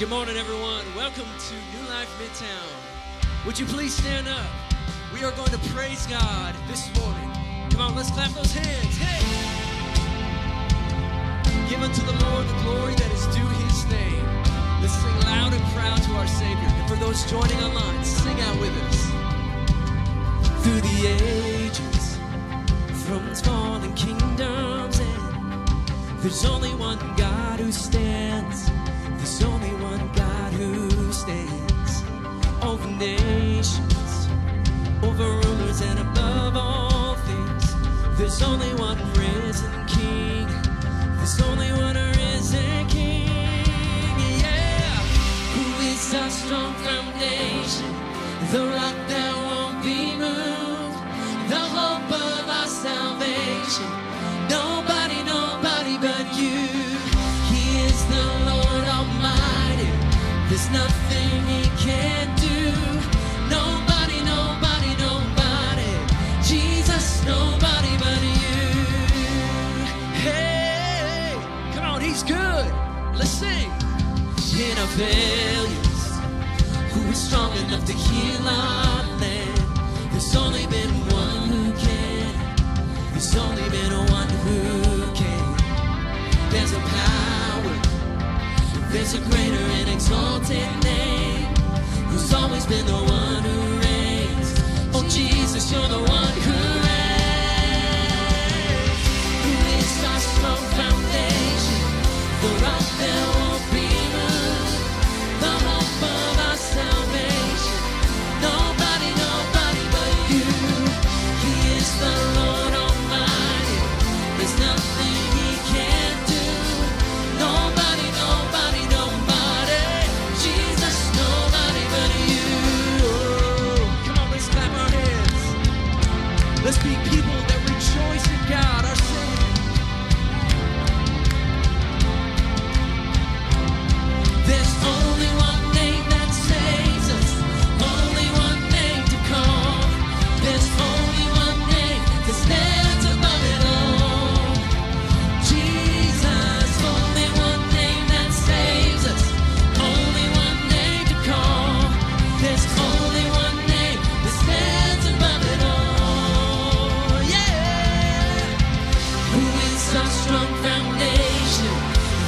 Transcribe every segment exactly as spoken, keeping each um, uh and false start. Good morning, everyone. Welcome to New Life Midtown. Would you please stand up? We are going to praise God this morning. Come on, let's clap those hands. Hey! Give unto the Lord the glory that is due his name. Let's sing loud and proud to our Savior. And for those joining online, sing out with us. Through the ages, thrones fall and kingdoms end. There's only one God who stands. There's only one God who stands over nations, over rulers, and above all things. There's only one risen King. There's only one risen King. Yeah, who is our strong foundation, the rock that won't be moved, the hope of our salvation. Nobody, nobody but you. The Lord Almighty, there's nothing he can't do. Nobody, nobody, nobody, Jesus, nobody but you. Hey, come on, he's good. Let's sing. In our failures, who is strong enough to heal our land? There's only been one who can. There's only been one who can. There's a power. There's a greater and exalted name, who's always been the one who reigns. Oh Jesus, you're the one who reigns. Who is our strong foundation, the rock that won't be moved, the hope of our salvation. Nobody, nobody but you. He is the Lord Almighty. There's nothing he can't do. Nobody, nobody. Let's be people that rejoice in God, our Savior. There's only one name that saves us, only one name to call. There's only one name that stands above it all. Jesus, only one name that saves us, only one name to call. There's only one name that stands above it all. Our strong foundation,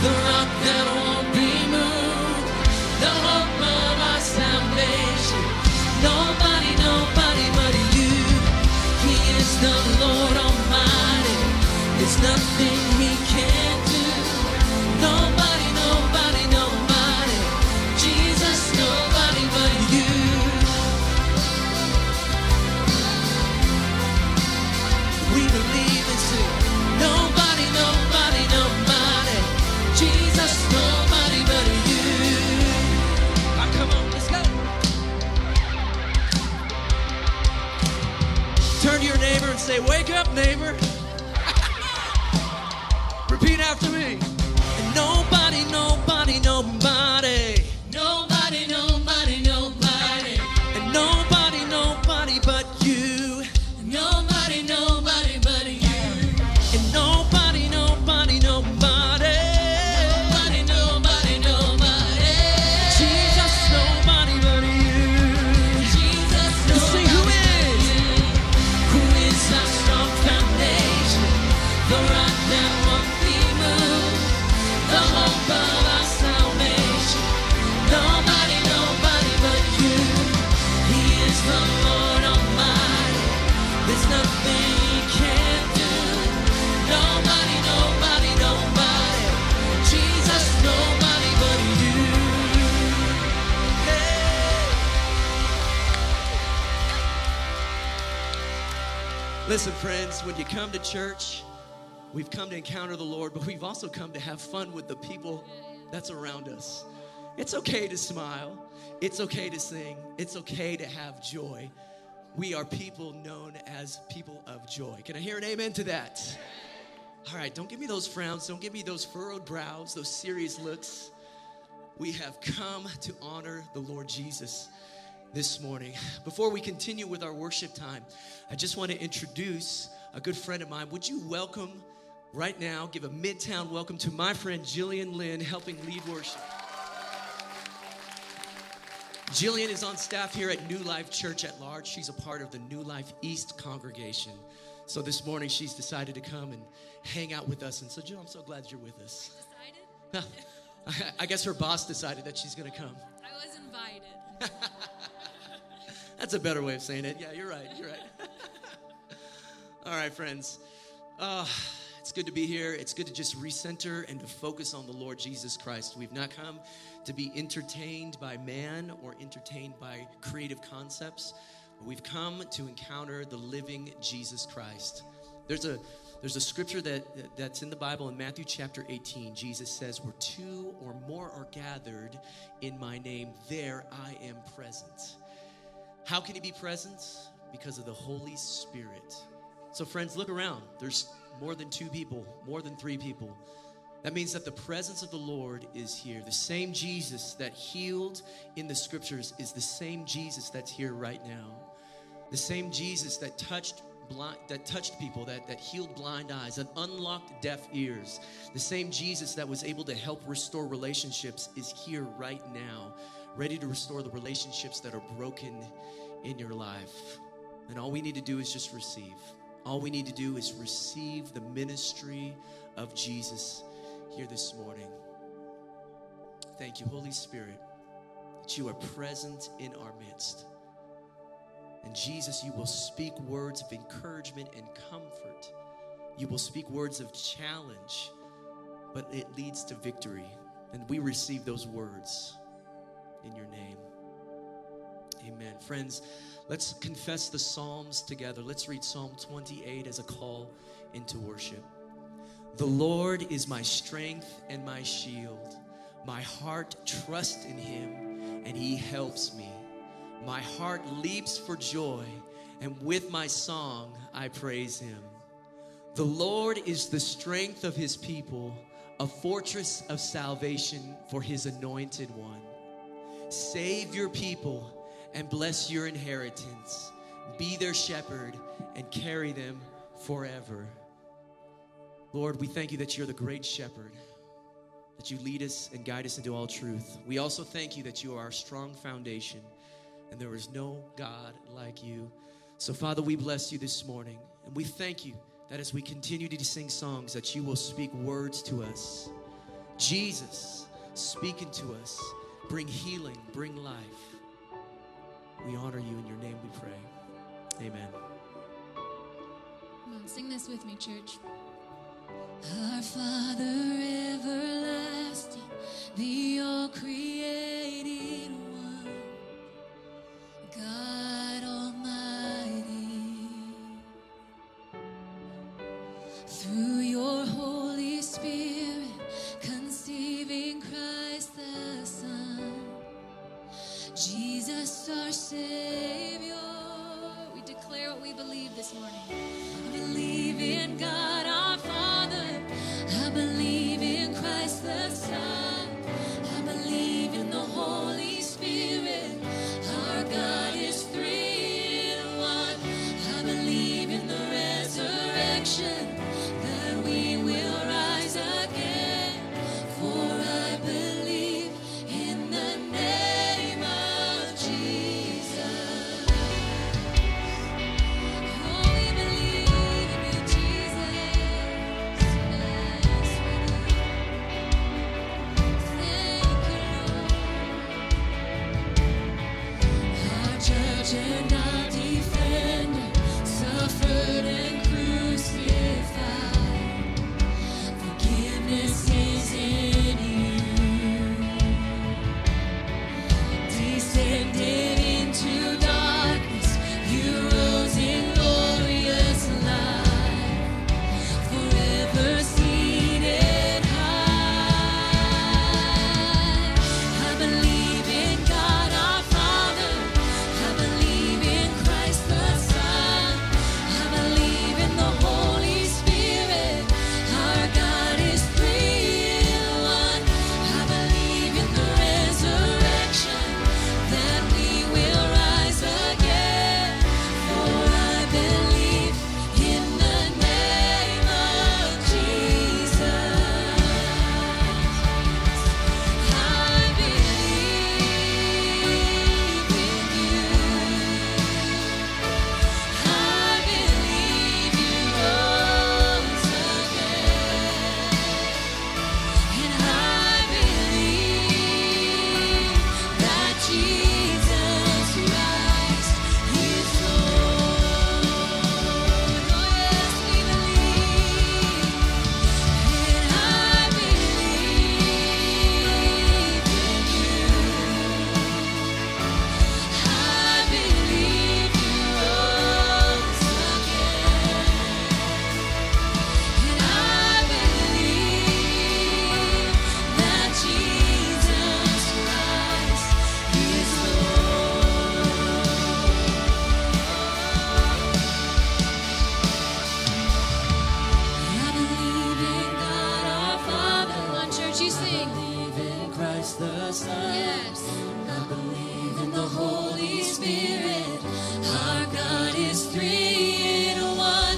the rock that won't be moved, the hope of our salvation. Nobody, nobody but you. He is the Lord Almighty. There's nothing he can't do. Nobody, nobody, nobody. Jesus, nobody but you. We believe in you. Nobody, nobody, nobody, Jesus, nobody but you. Ah, come on, let's go. Turn to your neighbor and say, wake up, neighbor. Repeat after me. And nobody, nobody, nobody. Nobody, nobody, nobody. And nobody, nobody but you. Nobody, nobody but you. Nobody, nobody, nobody. Nobody, nobody, nobody. Jesus, nobody but you. Jesus, nobody. Let's sing, who is? Who is our strong foundation? The rock that won't be moved, the hope of our salvation. Nobody, nobody but you. He is the Lord Almighty. There's nothing he can't do. Nobody, nobody, nobody, Jesus, nobody but you. Hey. Listen, friends, when you come to church, we've come to encounter the Lord, but we've also come to have fun with the people that's around us. It's okay to smile. It's okay to sing. It's okay to have joy. We are people known as people of joy. Can I hear an amen to that? All right, don't give me those frowns. Don't give me those furrowed brows, those serious looks. We have come to honor the Lord Jesus this morning. Before we continue with our worship time, I just want to introduce a good friend of mine. Would you welcome right now, give a Midtown welcome to my friend Jillian Lynn, helping lead worship. Jillian is on staff here at New Life Church at Large. She's a part of the New Life East congregation. So this morning, she's decided to come and hang out with us. And so, Jill, I'm so glad you're with us. Decided? No, I guess her boss decided that she's going to come. I was invited. That's a better way of saying it. Yeah, you're right. You're right. All right, friends. Uh, it's good to be here. It's good to just recenter and to focus on the Lord Jesus Christ. We've not come to be entertained by man or entertained by creative concepts. We've come to encounter the living Jesus Christ. There's a there's a scripture that that's in the Bible in Matthew chapter eighteen. Jesus says, where two or more are gathered in my name, there I am present. How can he be present? Because of the Holy Spirit. So friends, look around. There's more than two people, more than three people. That means that the presence of the Lord is here. The same Jesus that healed in the scriptures is the same Jesus that's here right now. The same Jesus that touched blind, that touched people, that, that healed blind eyes, that unlocked deaf ears. The same Jesus that was able to help restore relationships is here right now, ready to restore the relationships that are broken in your life. And all we need to do is just receive. All we need to do is receive the ministry of Jesus here this morning. Thank you, Holy Spirit, that you are present in our midst. And Jesus, you will speak words of encouragement and comfort. You will speak words of challenge, but it leads to victory. And we receive those words in your name. Amen. Friends, let's confess the Psalms together. Let's read Psalm twenty-eight as a call into worship. The Lord is my strength and my shield. My heart trusts in him, and he helps me. My heart leaps for joy, and with my song I praise him. The Lord is the strength of his people, a fortress of salvation for his anointed one. Save your people and bless your inheritance. Be their shepherd and carry them forever. Lord, we thank you that you're the great shepherd, that you lead us and guide us into all truth. We also thank you that you are our strong foundation, and there is no God like you. So, Father, we bless you this morning. And we thank you that as we continue to sing songs, that you will speak words to us. Jesus, speaking to us. Bring healing. Bring life. We honor you. In your name we pray. Amen. Come on, sing this with me, church. Our Father everlasting, the all-created one. God Almighty, through your Holy Spirit, conceiving Christ the Son, Jesus our Savior. We declare what we believe this morning. I believe in God our Father. I believe in Christ the Son. I believe in the Holy Spirit. Our God is three in one. I believe in the resurrection, that we will rise again. For I believe in the name of Jesus. Oh, we believe in you, Jesus. the Son. Yes. I believe in the Holy Spirit. Our God is three in one.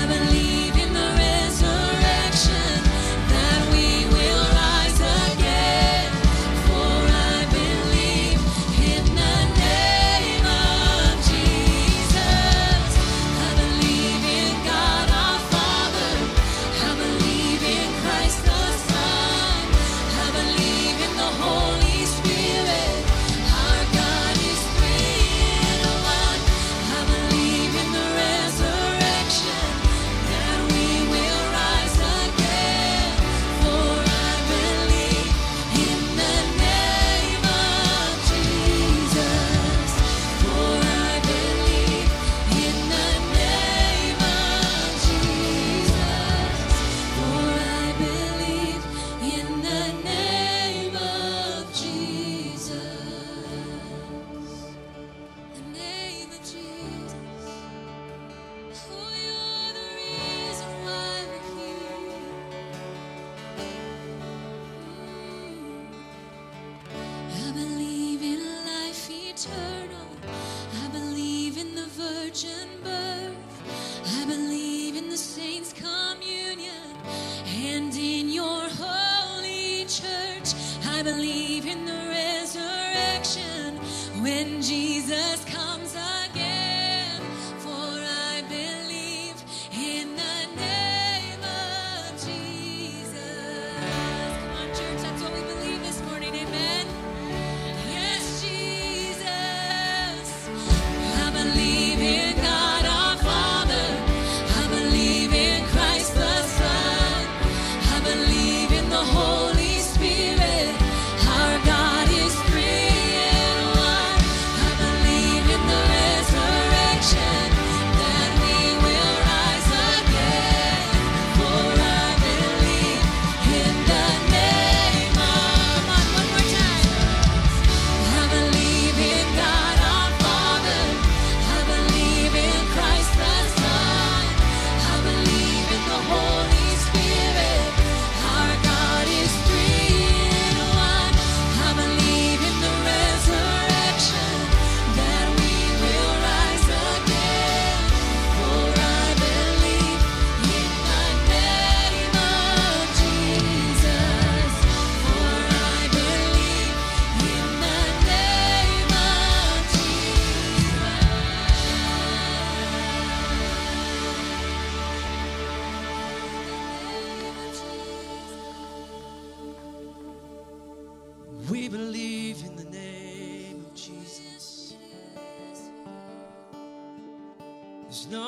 I believe in the resurrection, that we will rise again. For I believe in the name of Jesus. I believe in God our Father. I believe in Christ the Son. I believe in the Holy Spirit. Our God is three in one. I believe in the resurrection, that we will rise again. For I believe in the name of Jesus. For I believe in the name of Jesus. For I believe in the name of Jesus. The name of Jesus. Oh, you're the reason why we're here. I believe in life eternal. I believe in the virgin birth. I believe in the saints' communion and in your holy church. I believe in the resurrection when Jesus comes again. For I believe in the name of Jesus. Come on, church, that's what we believe this morning. Amen. Yes, Jesus. I believe in God our Father. I believe in Christ the Son. I believe in the Holy Spirit. Our God is three in one. I believe in the resurrection, that we will rise again. For I believe in the name of. Come on, one more time. I believe in God our Father. I believe in Christ the Son. I believe in the Holy Spirit. Our God is three in one. I believe in the resurrection, that we will rise again. For I believe in the name of Jesus. For I believe in the name of Jesus. We believe in the name of Jesus. There's no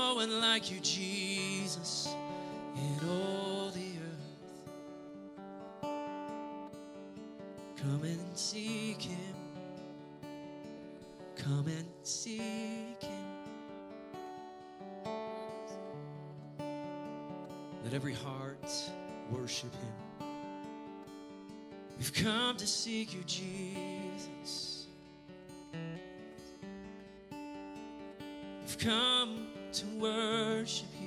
one like you, Jesus, in all the earth. Come and seek him. Come and seek him. Let every heart worship him. We've come to seek you, Jesus. We've come to worship you.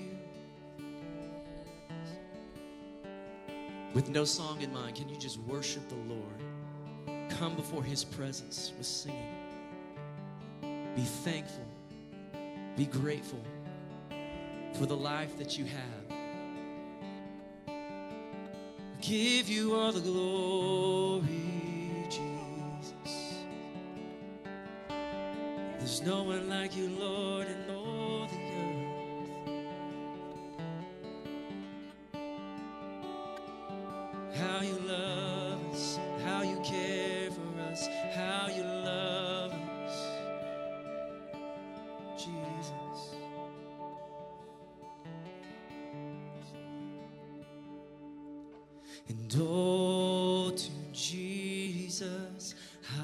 With no song in mind, can you just worship the Lord? Come before his presence with singing. Be thankful. Be grateful for the life that you have. Give you all the glory, Jesus. There's no one like you, Lord, in all the earth. How you love us, how you care for us, how you love us, Jesus. And oh, to Jesus I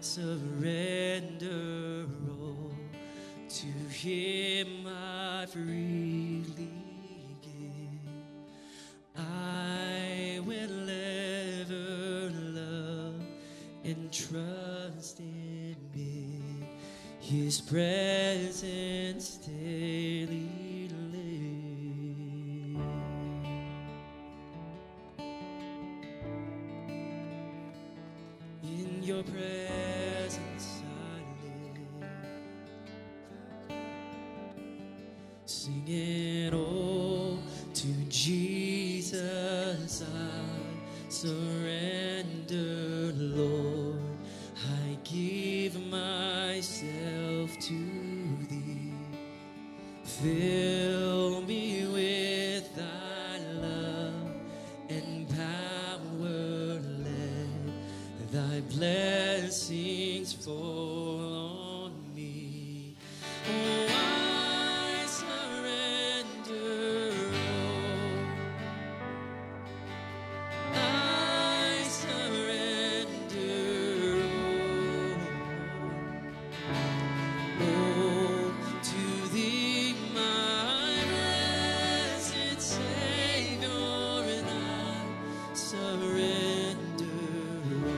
surrender all. To him I freely give. I will ever love and trust in him. His presence daily. presence I live, singing, oh, to Jesus I surrender, Lord, I give myself to Thee, fill me with Thy love and power, let Thy blessings fall on me. Oh, I surrender, oh, I surrender, oh, oh, to Thee, my blessed Savior, and I surrender, oh.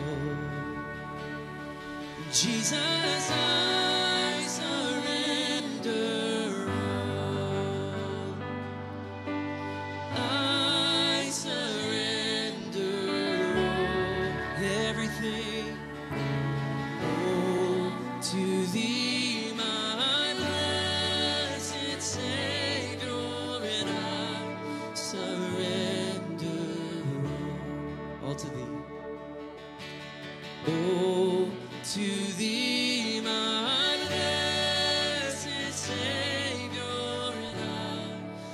Jesus, I surrender all. I surrender all, everything. Oh, to Thee, my blessed Savior, and I surrender all, all to Thee. Oh, to Thee, my blessed Savior, and I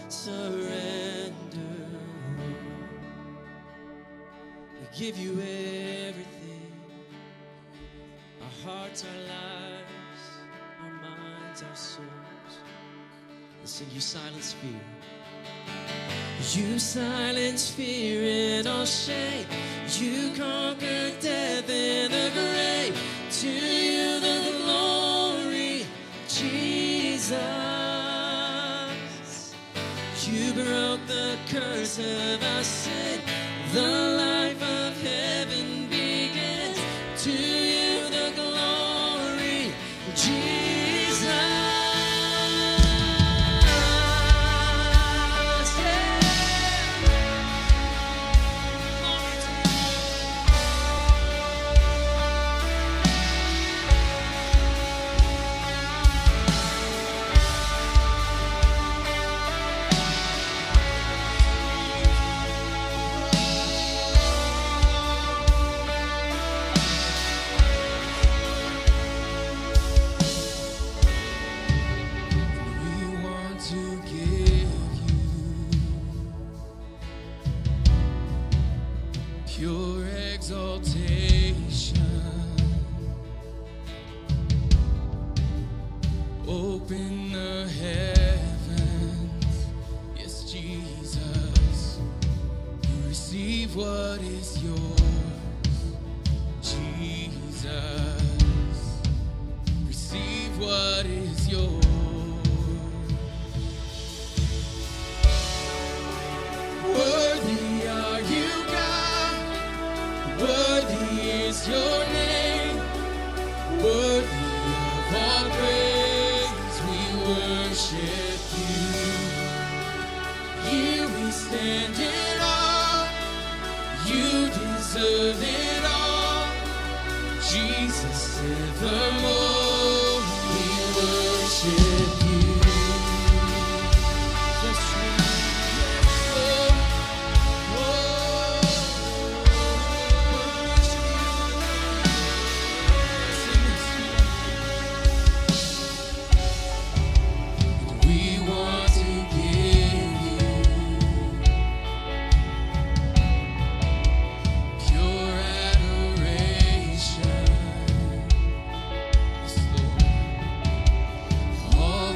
surrender. We give You everything, our hearts, our lives, our minds, our souls. Listen, You silence fear. You silence fear and all shame. You conquer death and the grave. To You the glory, Jesus. You broke the curse of our sin. The life of heaven begins. To You the glory, Jesus. Open the heavens, yes, Jesus, You receive what is Yours, Jesus, receive what is Yours. Worthy are You, God, worthy is Your name, worthy of all praise. Worship You, here we stand in awe, You deserve it all, Jesus, evermore we worship You. All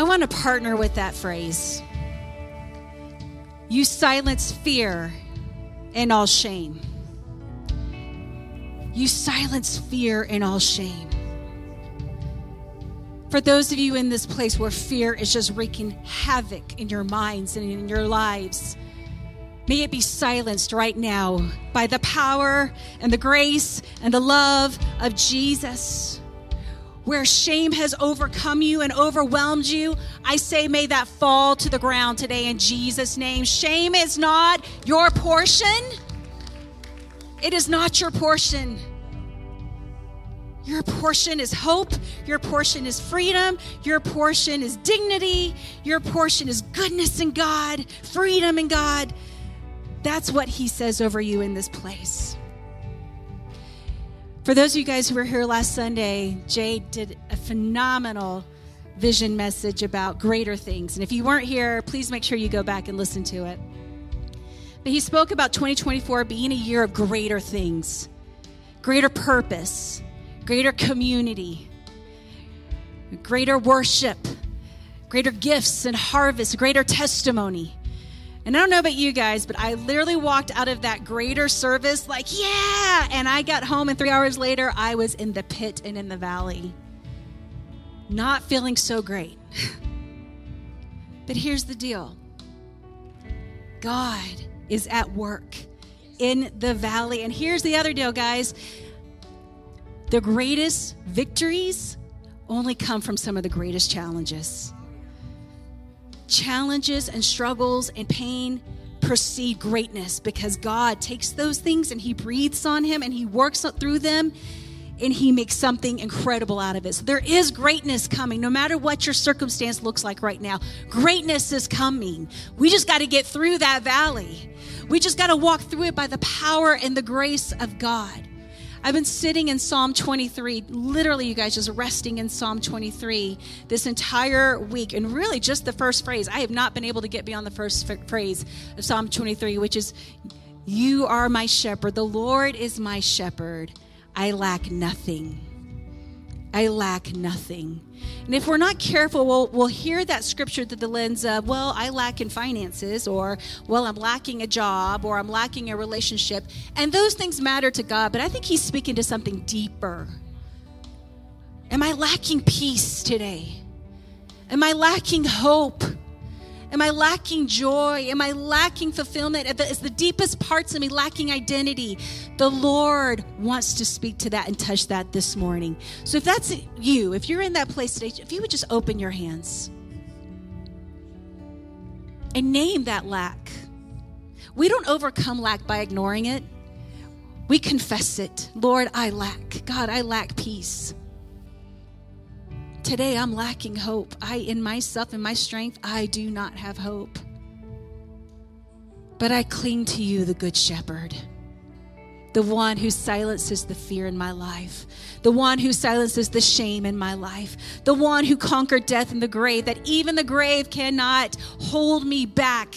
I want to partner with that phrase. You silence fear and all shame. You silence fear and all shame. For those of you in this place where fear is just wreaking havoc in your minds and in your lives, may it be silenced right now by the power and the grace and the love of Jesus. Where shame has overcome you and overwhelmed you, I say may that fall to the ground today in Jesus' name. Shame is not your portion. It is not your portion. Your portion is hope. Your portion is freedom. Your portion is dignity. Your portion is goodness in God, freedom in God. That's what he says over you in this place. For those of you guys who were here last Sunday, Jay did a phenomenal vision message about greater things. And if you weren't here, please make sure you go back and listen to it. But he spoke about twenty twenty-four being a year of greater things, greater purpose, greater community, greater worship, greater gifts and harvest, greater testimony. And I don't know about you guys, but I literally walked out of that greater service like, yeah! And I got home and three hours later, I was in the pit and in the valley. Not feeling so great. But here's the deal. God is at work in the valley. And here's the other deal, guys. The greatest victories only come from some of the greatest challenges. Challenges and struggles and pain precede greatness because God takes those things and he breathes on him and he works through them and he makes something incredible out of it. So there is greatness coming, no matter what your circumstance looks like right now. Greatness is coming. We just got to get through that valley. We just got to walk through it by the power and the grace of God. I've been sitting in Psalm twenty-three, literally, you guys, just resting in Psalm twenty-three this entire week. And really just the first phrase. I have not been able to get beyond the first phrase of Psalm twenty-three, which is, you are my shepherd. The Lord is my shepherd. I lack nothing. I lack nothing. And if we're not careful, we'll, we'll hear that scripture through the lens of, well, I lack in finances, or, well, I'm lacking a job, or I'm lacking a relationship. And those things matter to God, but I think he's speaking to something deeper. Am I lacking peace today? Am I lacking hope? Am I lacking joy? Am I lacking fulfillment? It's the deepest parts of me lacking identity. The Lord wants to speak to that and touch that this morning. So if that's you, if you're in that place today, if you would just open your hands and name that lack. We don't overcome lack by ignoring it. We confess it. Lord, I lack. God, I lack peace. Today, I'm lacking hope. I, in myself, in my strength, I do not have hope. But I cling to you, the Good Shepherd, the one who silences the fear in my life, the one who silences the shame in my life, the one who conquered death and the grave, that even the grave cannot hold me back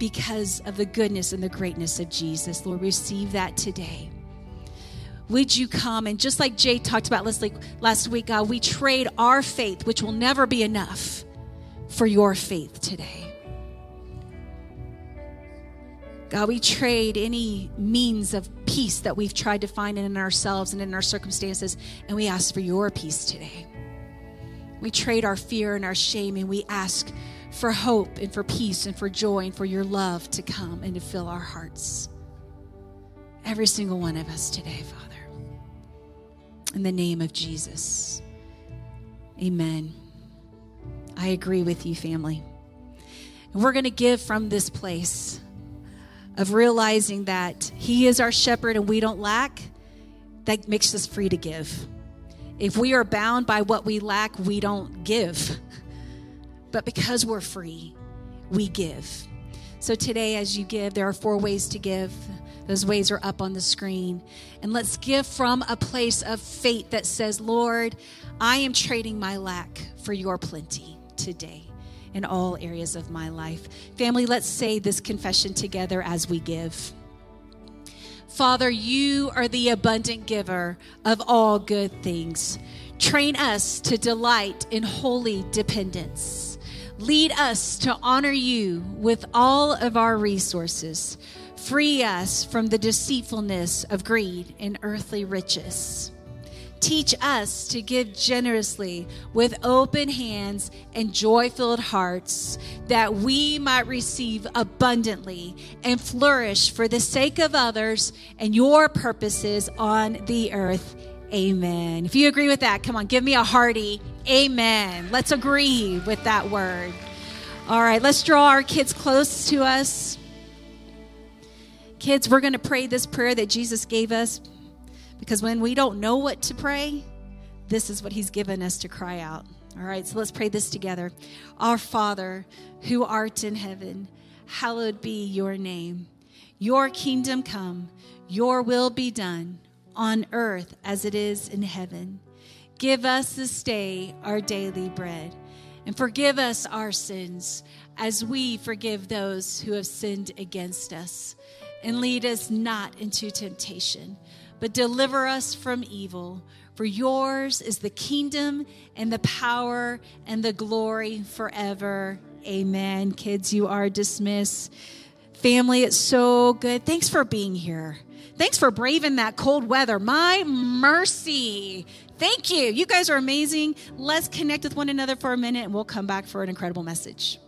because of the goodness and the greatness of Jesus. Lord, receive that today. Would you come? And just like Jay talked about last week, God, we trade our faith, which will never be enough, for your faith today. God, we trade any means of peace that we've tried to find in ourselves and in our circumstances, and we ask for your peace today. We trade our fear and our shame, and we ask for hope and for peace and for joy and for your love to come and to fill our hearts. Every single one of us today, Father. In the name of Jesus, amen. I agree with you, family. And we're going to give from this place of realizing that he is our shepherd and we don't lack. That makes us free to give. If we are bound by what we lack, we don't give. But because we're free, we give. So today, as you give, there are four ways to give. Those ways are up on the screen. And let's give from a place of faith that says, Lord, I am trading my lack for your plenty today in all areas of my life. Family, let's say this confession together as we give. Father, you are the abundant giver of all good things. Train us to delight in holy dependence. Lead us to honor you with all of our resources. Free us from the deceitfulness of greed and earthly riches. Teach us to give generously with open hands and joy-filled hearts, that we might receive abundantly and flourish for the sake of others and your purposes on the earth. Amen. If you agree with that, come on, give me a hearty amen. Let's agree with that word. All right, let's draw our kids close to us. Kids, we're going to pray this prayer that Jesus gave us, because when we don't know what to pray, this is what he's given us to cry out. All right, so let's pray this together. Our Father, who art in heaven, hallowed be your name. Your kingdom come, your will be done on earth as it is in heaven. Give us this day our daily bread, and forgive us our sins as we forgive those who have sinned against us. And lead us not into temptation, but deliver us from evil. For yours is the kingdom and the power and the glory forever. Amen. Kids, you are dismissed. Family, it's so good. Thanks for being here. Thanks for braving that cold weather. My mercy. Thank you. You guys are amazing. Let's connect with one another for a minute, and we'll come back for an incredible message.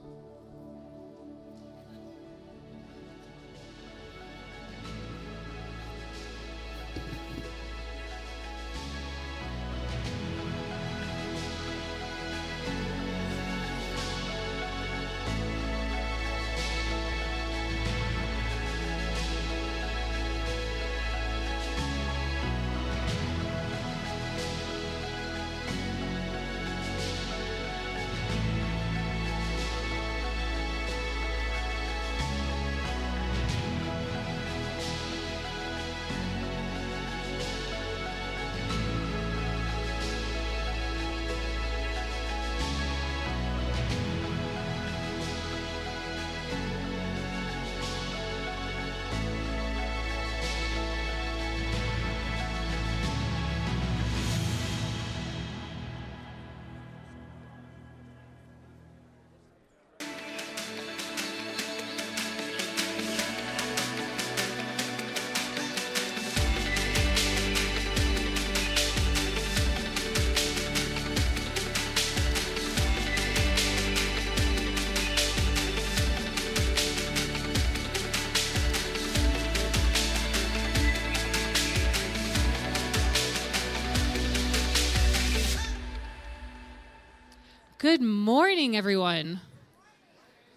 Good morning, everyone.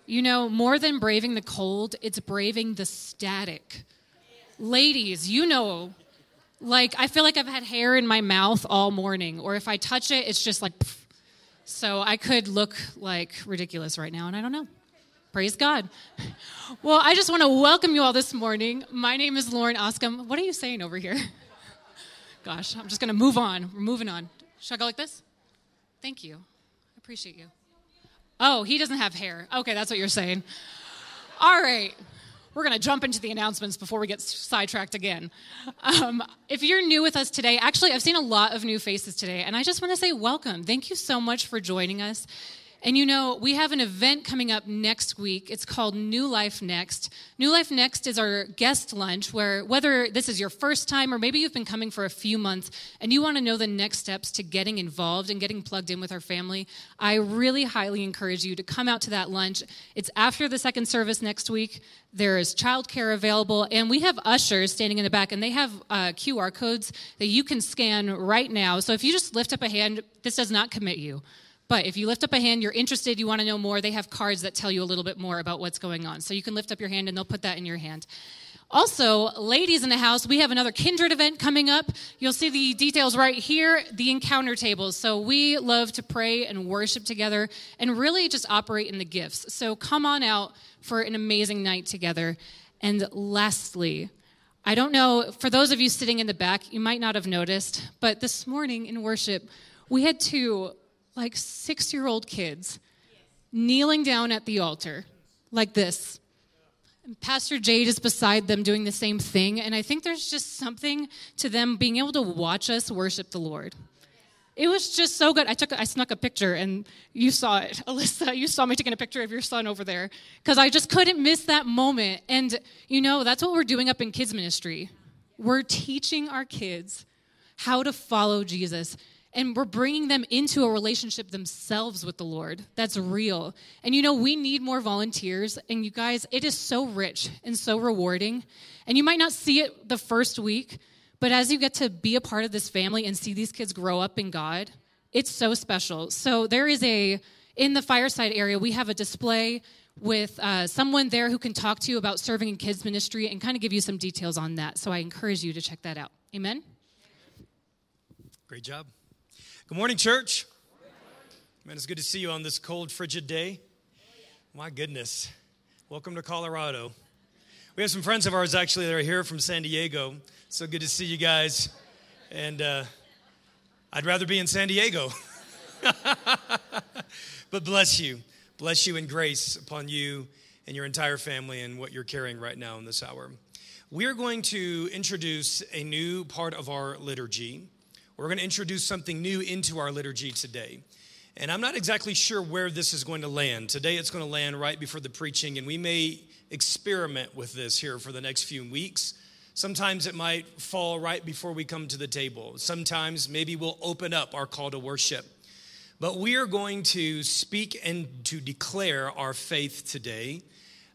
You know, more than braving the cold, it's braving the static. Ladies, you know, like, I feel like I've had hair in my mouth all morning, or if I touch it, it's just like, pff. So I could look like ridiculous right now, and I don't know. Praise God. Well, I just want to welcome you all this morning. My name is Lauren Askum. What are you saying over here? Gosh, I'm just going to move on. We're moving on. Should I go like this? Thank you. Appreciate you. Oh, he doesn't have hair. Okay, that's what you're saying. All right. We're going to jump into the announcements before we get sidetracked again. Um, if you're new with us today, actually, I've seen a lot of new faces today, and I just want to say welcome. Thank you so much for joining us. And you know, we have an event coming up next week. It's called New Life Next. New Life Next is our guest lunch where, whether this is your first time or maybe you've been coming for a few months and you want to know the next steps to getting involved and getting plugged in with our family, I really highly encourage you to come out to that lunch. It's after the second service next week. There is childcare available, and we have ushers standing in the back, and they have uh, Q R codes that you can scan right now. So if you just lift up a hand, this does not commit you. But if you lift up a hand, you're interested, you want to know more, they have cards that tell you a little bit more about what's going on. So you can lift up your hand, and they'll put that in your hand. Also, ladies in the house, we have another Kindred event coming up. You'll see the details right here, the encounter tables. So we love to pray and worship together and really just operate in the gifts. So come on out for an amazing night together. And lastly, I don't know, for those of you sitting in the back, you might not have noticed, but this morning in worship, we had two like six-year-old kids kneeling down at the altar like this. And Pastor Jade is beside them doing the same thing, and I think there's just something to them being able to watch us worship the Lord. It was just so good. I took, I snuck a picture, and you saw it. Alyssa, you saw me taking a picture of your son over there, because I just couldn't miss that moment. And, you know, that's what we're doing up in kids ministry. We're teaching our kids how to follow Jesus, and we're bringing them into a relationship themselves with the Lord. That's real. And, you know, we need more volunteers. And, you guys, it is so rich and so rewarding. And you might not see it the first week, but as you get to be a part of this family and see these kids grow up in God, it's so special. So there is a, in the fireside area, we have a display with uh, someone there who can talk to you about serving in kids ministry and kind of give you some details on that. So I encourage you to check that out. Amen? Great job. Good morning, church. Man, it's good to see you on this cold, frigid day. My goodness. Welcome to Colorado. We have some friends of ours, actually, that are here from San Diego. So good to see you guys. And uh, I'd rather be in San Diego. But bless you. Bless you in grace upon you and your entire family and what you're carrying right now in this hour. We're going to introduce a new part of our liturgy. We're going to introduce something new into our liturgy today. And I'm not exactly sure where this is going to land. Today it's going to land right before the preaching, and we may experiment with this here for the next few weeks. Sometimes it might fall right before we come to the table. Sometimes maybe we'll open up our call to worship. But we are going to speak and to declare our faith today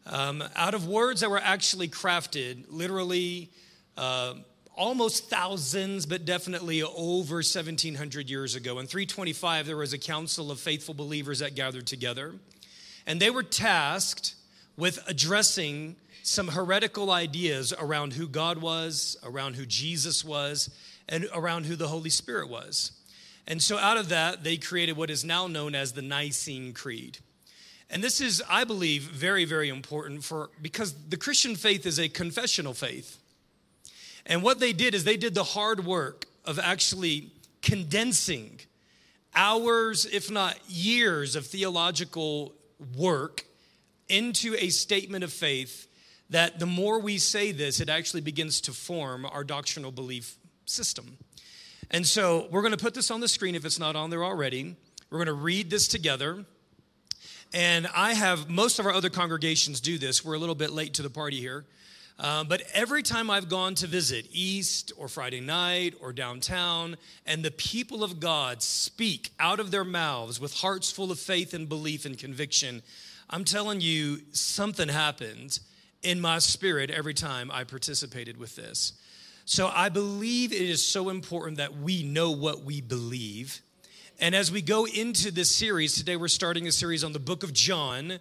um, out of words that were actually crafted, literally, uh, almost thousands, but definitely over seventeen hundred years ago. In three twenty-five, there was a council of faithful believers that gathered together, and they were tasked with addressing some heretical ideas around who God was, around who Jesus was, and around who the Holy Spirit was. And so out of that, they created what is now known as the Nicene Creed. And this is, I believe, very, very important for because the Christian faith is a confessional faith. And what they did is they did the hard work of actually condensing hours, if not years, of theological work into a statement of faith that the more we say this, it actually begins to form our doctrinal belief system. And so we're going to put this on the screen if it's not on there already. We're going to read this together. And I have, most of our other congregations do this. We're a little bit late to the party here. Uh, but every time I've gone to visit East or Friday night or downtown, and the people of God speak out of their mouths with hearts full of faith and belief and conviction, I'm telling you, something happened in my spirit every time I participated with this. So I believe it is so important that we know what we believe. And as we go into this series, today we're starting a series on the book of John.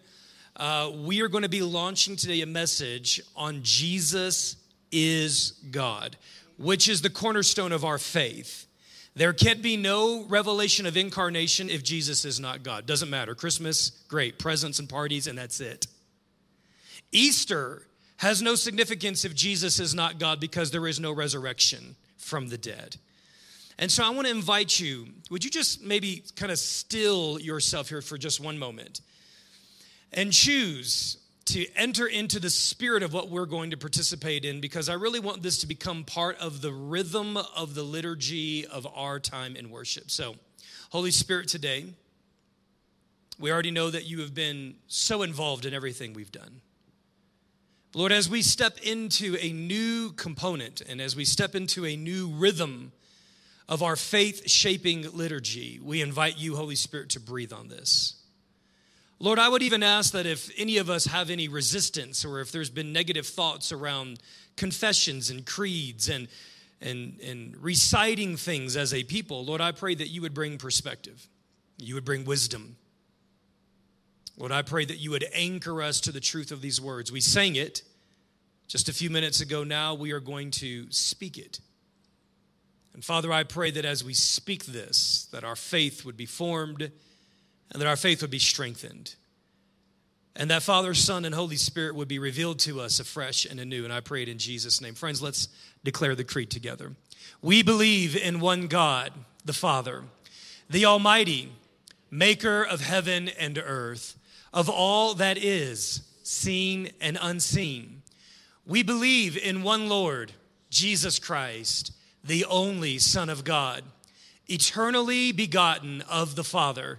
Uh, we are going to be launching today a message on Jesus is God, which is the cornerstone of our faith. There can be no revelation of incarnation if Jesus is not God. Doesn't matter. Christmas, great. Presents and parties, and that's it. Easter has no significance if Jesus is not God because there is no resurrection from the dead. And so I want to invite you, would you just maybe kind of still yourself here for just one moment? And choose to enter into the spirit of what we're going to participate in, because I really want this to become part of the rhythm of the liturgy of our time in worship. So, Holy Spirit, today, we already know that you have been so involved in everything we've done. Lord, as we step into a new component and as we step into a new rhythm of our faith-shaping liturgy, we invite you, Holy Spirit, to breathe on this. Lord, I would even ask that if any of us have any resistance or if there's been negative thoughts around confessions and creeds and, and, and reciting things as a people, Lord, I pray that you would bring perspective. You would bring wisdom. Lord, I pray that you would anchor us to the truth of these words. We sang it just a few minutes ago. Now we are going to speak it. And Father, I pray that as we speak this, that our faith would be formed, and that our faith would be strengthened. And that Father, Son, and Holy Spirit would be revealed to us afresh and anew. And I pray it in Jesus' name. Friends, let's declare the creed together. We believe in one God, the Father, the Almighty, maker of heaven and earth, of all that is seen and unseen. We believe in one Lord, Jesus Christ, the only Son of God, eternally begotten of the Father,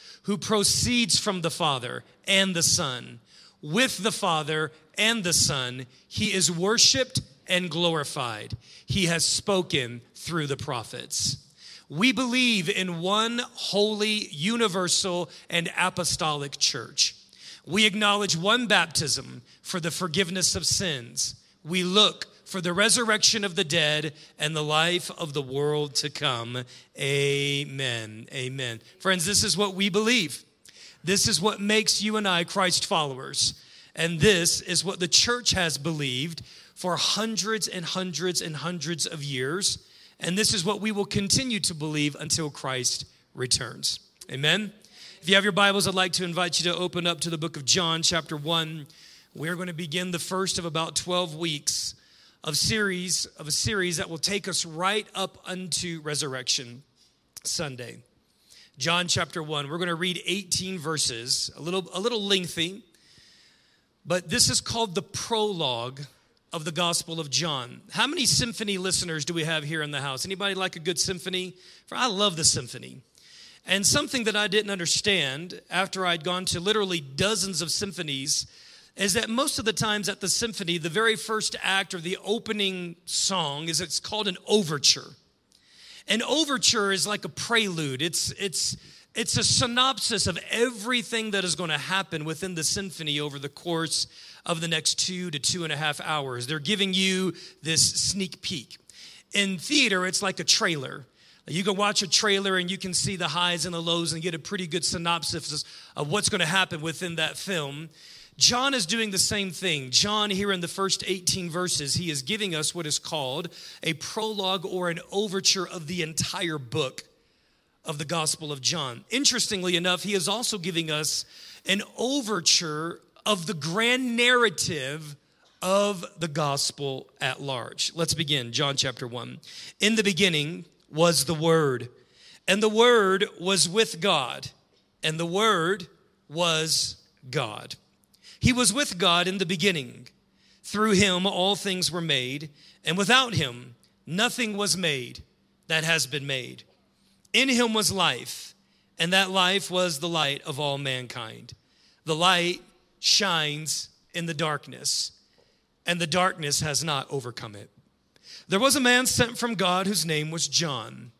who proceeds from the Father and the Son. With the Father and the Son, he is worshiped and glorified. He has spoken through the prophets. We believe in one holy, universal, and apostolic church. We acknowledge one baptism for the forgiveness of sins. We look for the resurrection of the dead and the life of the world to come. Amen. Amen. Friends, this is what we believe. This is what makes you and I Christ followers. And this is what the church has believed for hundreds and hundreds and hundreds of years. And this is what we will continue to believe until Christ returns. Amen. If you have your Bibles, I'd like to invite you to open up to the book of John, chapter one. We're going to begin the first of about twelve weeks of series of a series that will take us right up unto Resurrection Sunday. John chapter one. We're going to read eighteen verses, a little a little lengthy, but this is called the prologue of the Gospel of John. How many symphony listeners do we have here in the house? Anybody like a good symphony? For I love the symphony. And something that I didn't understand after I'd gone to literally dozens of symphonies is that most of the times at the symphony, the very first act or the opening song is it's called an overture. An overture is like a prelude. It's it's it's a synopsis of everything that is going to happen within the symphony over the course of the next two to two and a half hours. They're giving you this sneak peek. In theater, it's like a trailer. You can watch a trailer and you can see the highs and the lows and get a pretty good synopsis of what's going to happen within that film. John is doing the same thing. John, here in the first eighteen verses, he is giving us what is called a prologue or an overture of the entire book of the Gospel of John. Interestingly enough, he is also giving us an overture of the grand narrative of the gospel at large. Let's begin. John chapter one. In the beginning was the Word, and the Word was with God, and the Word was God. He was with God in the beginning. Through him all things were made, and without him nothing was made that has been made. In him was life, and that life was the light of all mankind. The light shines in the darkness, and the darkness has not overcome it. There was a man sent from God whose name was John.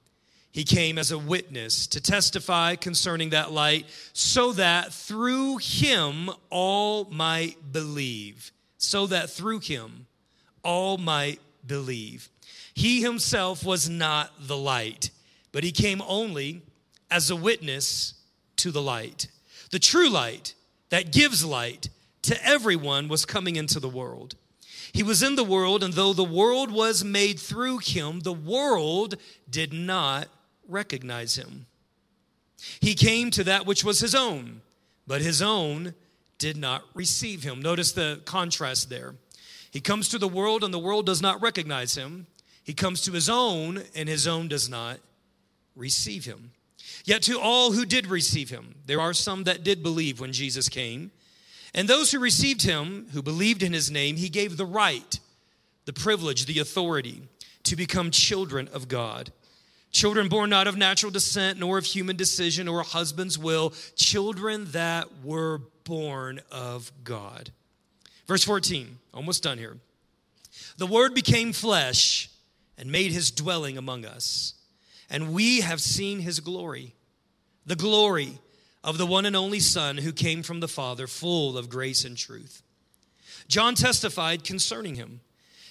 He came as a witness to testify concerning that light, so that through him all might believe. So that through him all might believe. He himself was not the light, but he came only as a witness to the light. The true light that gives light to everyone was coming into the world. He was in the world, and though the world was made through him, the world did not recognize him. He came to that which was his own, but his own did not receive him. Notice the contrast there. He comes to the world, and the world does not recognize him. He comes to his own, and his own does not receive him. Yet to all who did receive him, there are some that did believe when Jesus came. And those who received him, who believed in his name, he gave the right, the privilege, the authority to become children of God. Children born not of natural descent, nor of human decision, or a husband's will. Children that were born of God. Verse fourteen, almost done here. The Word became flesh and made his dwelling among us. And we have seen his glory, the glory of the one and only Son who came from the Father, full of grace and truth. John testified concerning him,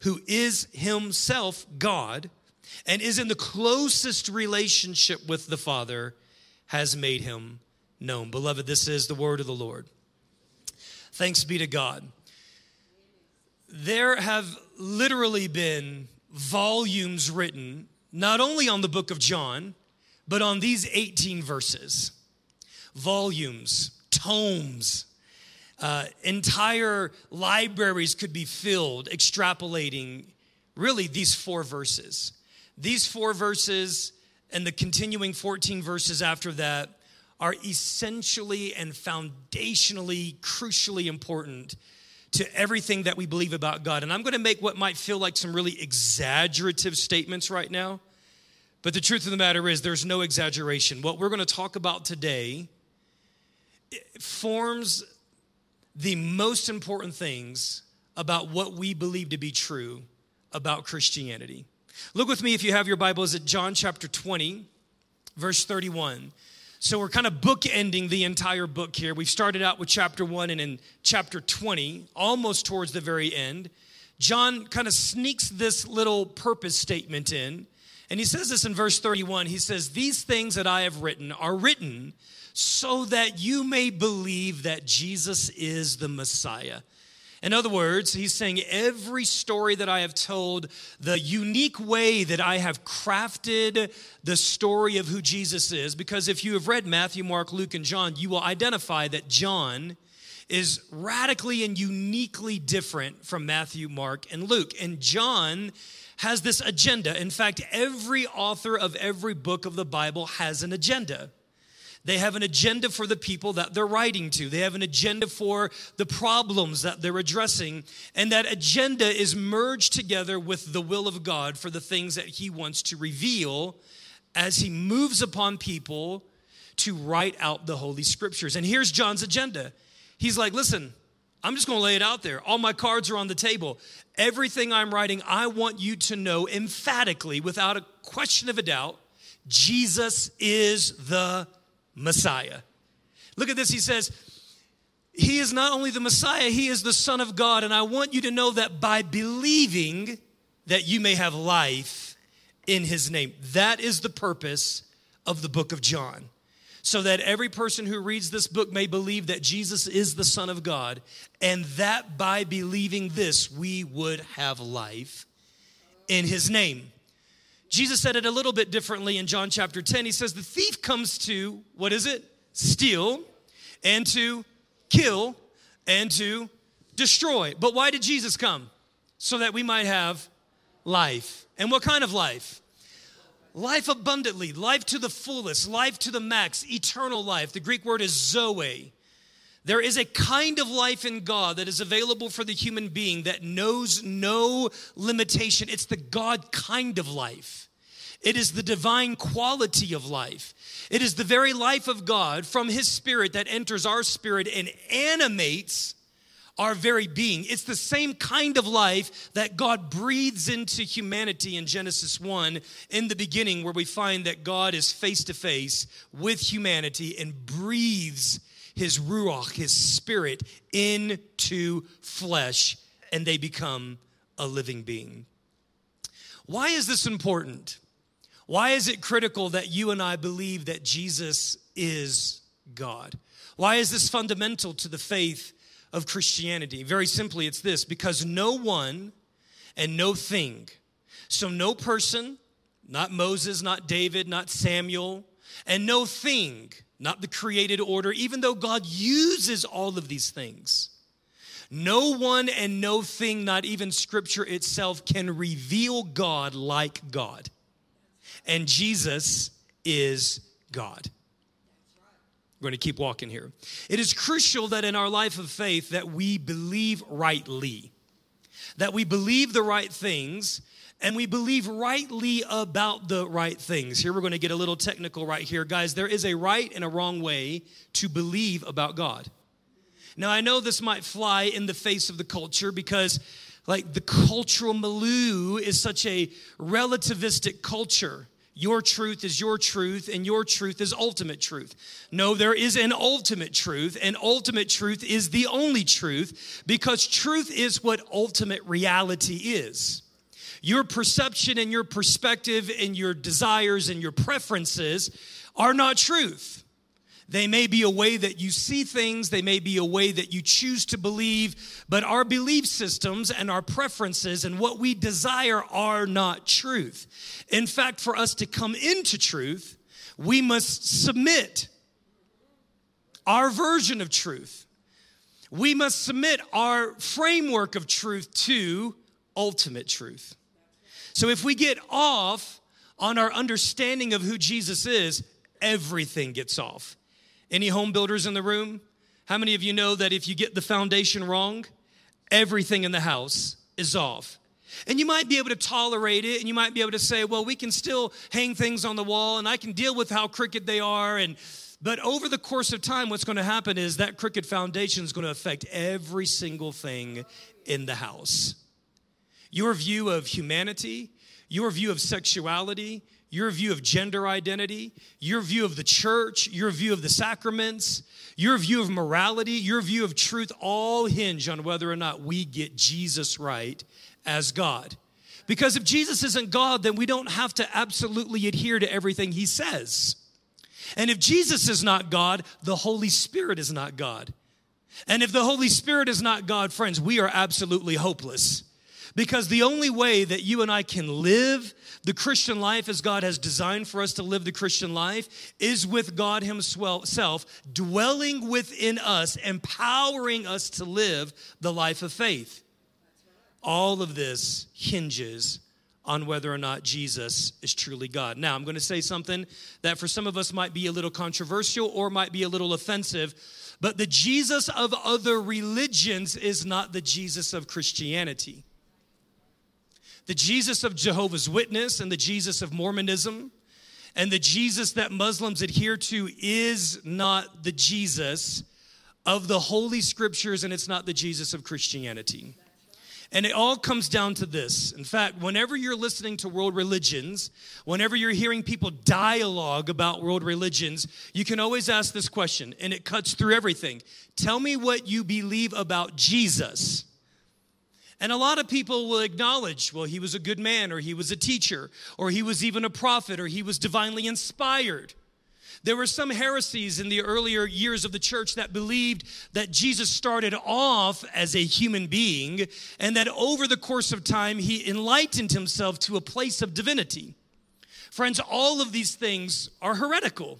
who is himself God and is in the closest relationship with the Father, has made him known." Beloved, this is the word of the Lord. Thanks be to God. There have literally been volumes written, not only on the book of John, but on these eighteen verses. Volumes, tomes, uh, entire libraries could be filled extrapolating really these four verses. These four verses and the continuing fourteen verses after that are essentially and foundationally, crucially important to everything that we believe about God. And I'm going to make what might feel like some really exaggerative statements right now, but the truth of the matter is there's no exaggeration. What we're going to talk about today forms the most important things about what we believe to be true about Christianity. Look with me, if you have your Bibles, at John chapter twenty, verse thirty-one. So we're kind of bookending the entire book here. We've started out with chapter one, and in chapter twenty, almost towards the very end, John kind of sneaks this little purpose statement in. And he says this in verse thirty-one. He says, "These things that I have written are written so that you may believe that Jesus is the Messiah." In other words, he's saying every story that I have told, the unique way that I have crafted the story of who Jesus is, because if you have read Matthew, Mark, Luke, and John, you will identify that John is radically and uniquely different from Matthew, Mark, and Luke. And John has this agenda. In fact, every author of every book of the Bible has an agenda. They have an agenda for the people that they're writing to. They have an agenda for the problems that they're addressing. And that agenda is merged together with the will of God for the things that he wants to reveal as he moves upon people to write out the Holy Scriptures. And here's John's agenda. He's like, listen, I'm just going to lay it out there. All my cards are on the table. Everything I'm writing, I want you to know emphatically, without a question of a doubt, Jesus is the Messiah. Look at this. He says, he is not only the Messiah, he is the Son of God. And I want you to know that by believing that you may have life in his name. That is the purpose of the book of John. So that every person who reads this book may believe that Jesus is the Son of God. And that by believing this, we would have life in his name. Jesus said it a little bit differently in John chapter ten. He says, the thief comes to, what is it? Steal, and to kill, and to destroy. But why did Jesus come? So that we might have life. And what kind of life? Life abundantly, life to the fullest, life to the max, eternal life. The Greek word is zoe. There is a kind of life in God that is available for the human being that knows no limitation. It's the God kind of life. It is the divine quality of life. It is the very life of God from his spirit that enters our spirit and animates our very being. It's the same kind of life that God breathes into humanity in Genesis one, in the beginning, where we find that God is face to face with humanity and breathes his ruach, his spirit, into flesh, and they become a living being. Why is this important? Why is it critical that you and I believe that Jesus is God? Why is this fundamental to the faith of Christianity? Very simply, it's this: because no one and no thing, so no person, not Moses, not David, not Samuel, and no thing, not the created order, even though God uses all of these things, no one and no thing, not even Scripture itself, can reveal God like God. And Jesus is God. We're going to keep walking here. It is crucial that in our life of faith that we believe rightly, that we believe the right things, and we believe rightly about the right things. Here we're going to get a little technical right here. Guys, there is a right and a wrong way to believe about God. Now, I know this might fly in the face of the culture because, like, the cultural milieu is such a relativistic culture. Your truth is your truth, and your truth is ultimate truth. No, there is an ultimate truth, and ultimate truth is the only truth because truth is what ultimate reality is. Your perception and your perspective and your desires and your preferences are not truth. They may be a way that you see things, they may be a way that you choose to believe, but our belief systems and our preferences and what we desire are not truth. In fact, for us to come into truth, we must submit our version of truth. We must submit our framework of truth to ultimate truth. So if we get off on our understanding of who Jesus is, everything gets off. Any home builders in the room? How many of you know that if you get the foundation wrong, everything in the house is off? And you might be able to tolerate it, and you might be able to say, well, we can still hang things on the wall, and I can deal with how crooked they are. And but over the course of time, what's going to happen is that crooked foundation is going to affect every single thing in the house. Your view of humanity, your view of sexuality, your view of gender identity, your view of the church, your view of the sacraments, your view of morality, your view of truth, all hinge on whether or not we get Jesus right as God. Because if Jesus isn't God, then we don't have to absolutely adhere to everything he says. And if Jesus is not God, the Holy Spirit is not God. And if the Holy Spirit is not God, friends, we are absolutely hopeless. Because the only way that you and I can live the Christian life as God has designed for us to live the Christian life is with God himself dwelling within us, empowering us to live the life of faith. All of this hinges on whether or not Jesus is truly God. Now, I'm going to say something that for some of us might be a little controversial or might be a little offensive, but the Jesus of other religions is not the Jesus of Christianity. The Jesus of Jehovah's Witness and the Jesus of Mormonism and the Jesus that Muslims adhere to is not the Jesus of the Holy Scriptures, and it's not the Jesus of Christianity. And it all comes down to this. In fact, whenever you're listening to world religions, whenever you're hearing people dialogue about world religions, you can always ask this question, and it cuts through everything. Tell me what you believe about Jesus. And a lot of people will acknowledge, well, he was a good man, or he was a teacher, or he was even a prophet, or he was divinely inspired. There were some heresies in the earlier years of the church that believed that Jesus started off as a human being, and that over the course of time, he enlightened himself to a place of divinity. Friends, all of these things are heretical.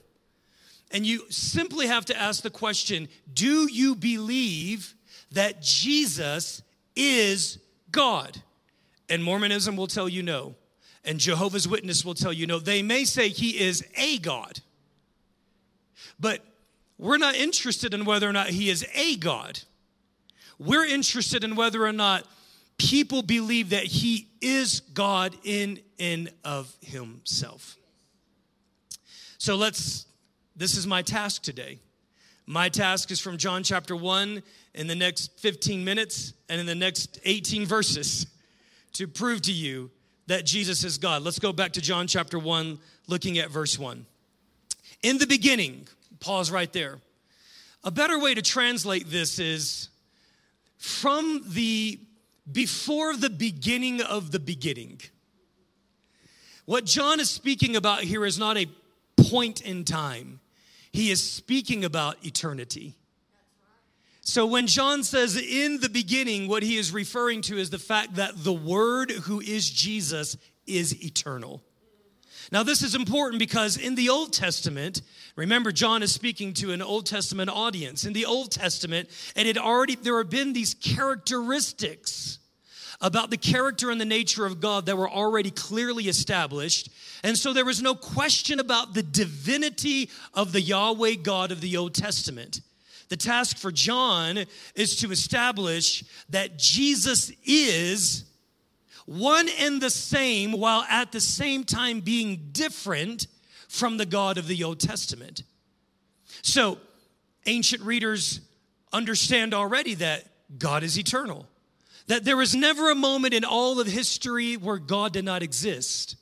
And you simply have to ask the question, do you believe that Jesus is God? And Mormonism will tell you no. And Jehovah's Witness will tell you no. They may say he is a God. But we're not interested in whether or not he is a God. We're interested in whether or not people believe that he is God in and of himself. So let's, this is my task today. My task is from John chapter one in the next fifteen minutes and in the next eighteen verses to prove to you that Jesus is God. Let's go back to John chapter one, looking at verse one. In the beginning, pause right there. A better way to translate this is from the before the beginning of the beginning. What John is speaking about here is not a point in time. He is speaking about eternity. So when John says in the beginning, what he is referring to is the fact that the Word who is Jesus is eternal. Now this is important because in the Old Testament, remember John is speaking to an Old Testament audience. In the Old Testament, and it already there have been these characteristics about the character and the nature of God that were already clearly established. And so there was no question about the divinity of the Yahweh God of the Old Testament. The task for John is to establish that Jesus is one and the same, while at the same time being different from the God of the Old Testament. So ancient readers understand already that God is eternal, that there was never a moment in all of history where God did not exist.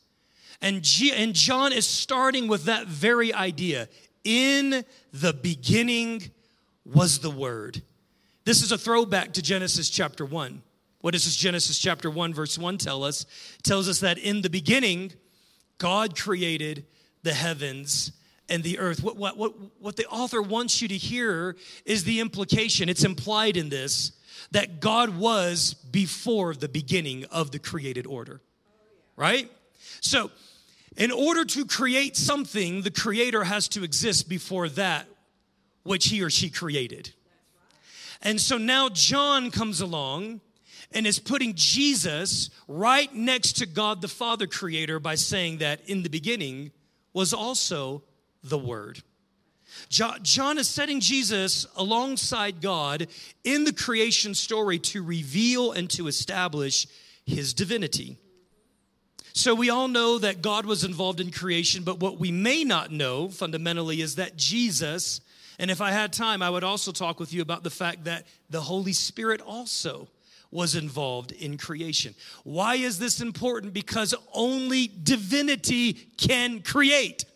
And G- and John is starting with that very idea. In the beginning was the Word. This is a throwback to Genesis chapter one. What does this Genesis chapter one verse one tell us? It tells us that in the beginning, God created the heavens and the earth. What, what, what, what the author wants you to hear is the implication. It's implied in this that God was before the beginning of the created order, right? So in order to create something, the creator has to exist before that which he or she created. And so now John comes along and is putting Jesus right next to God the Father creator by saying that in the beginning was also the Word. John is setting Jesus alongside God in the creation story to reveal and to establish his divinity. So we all know that God was involved in creation, but what we may not know fundamentally is that Jesus, and if I had time, I would also talk with you about the fact that the Holy Spirit also was involved in creation. Why is this important? Because only divinity can create.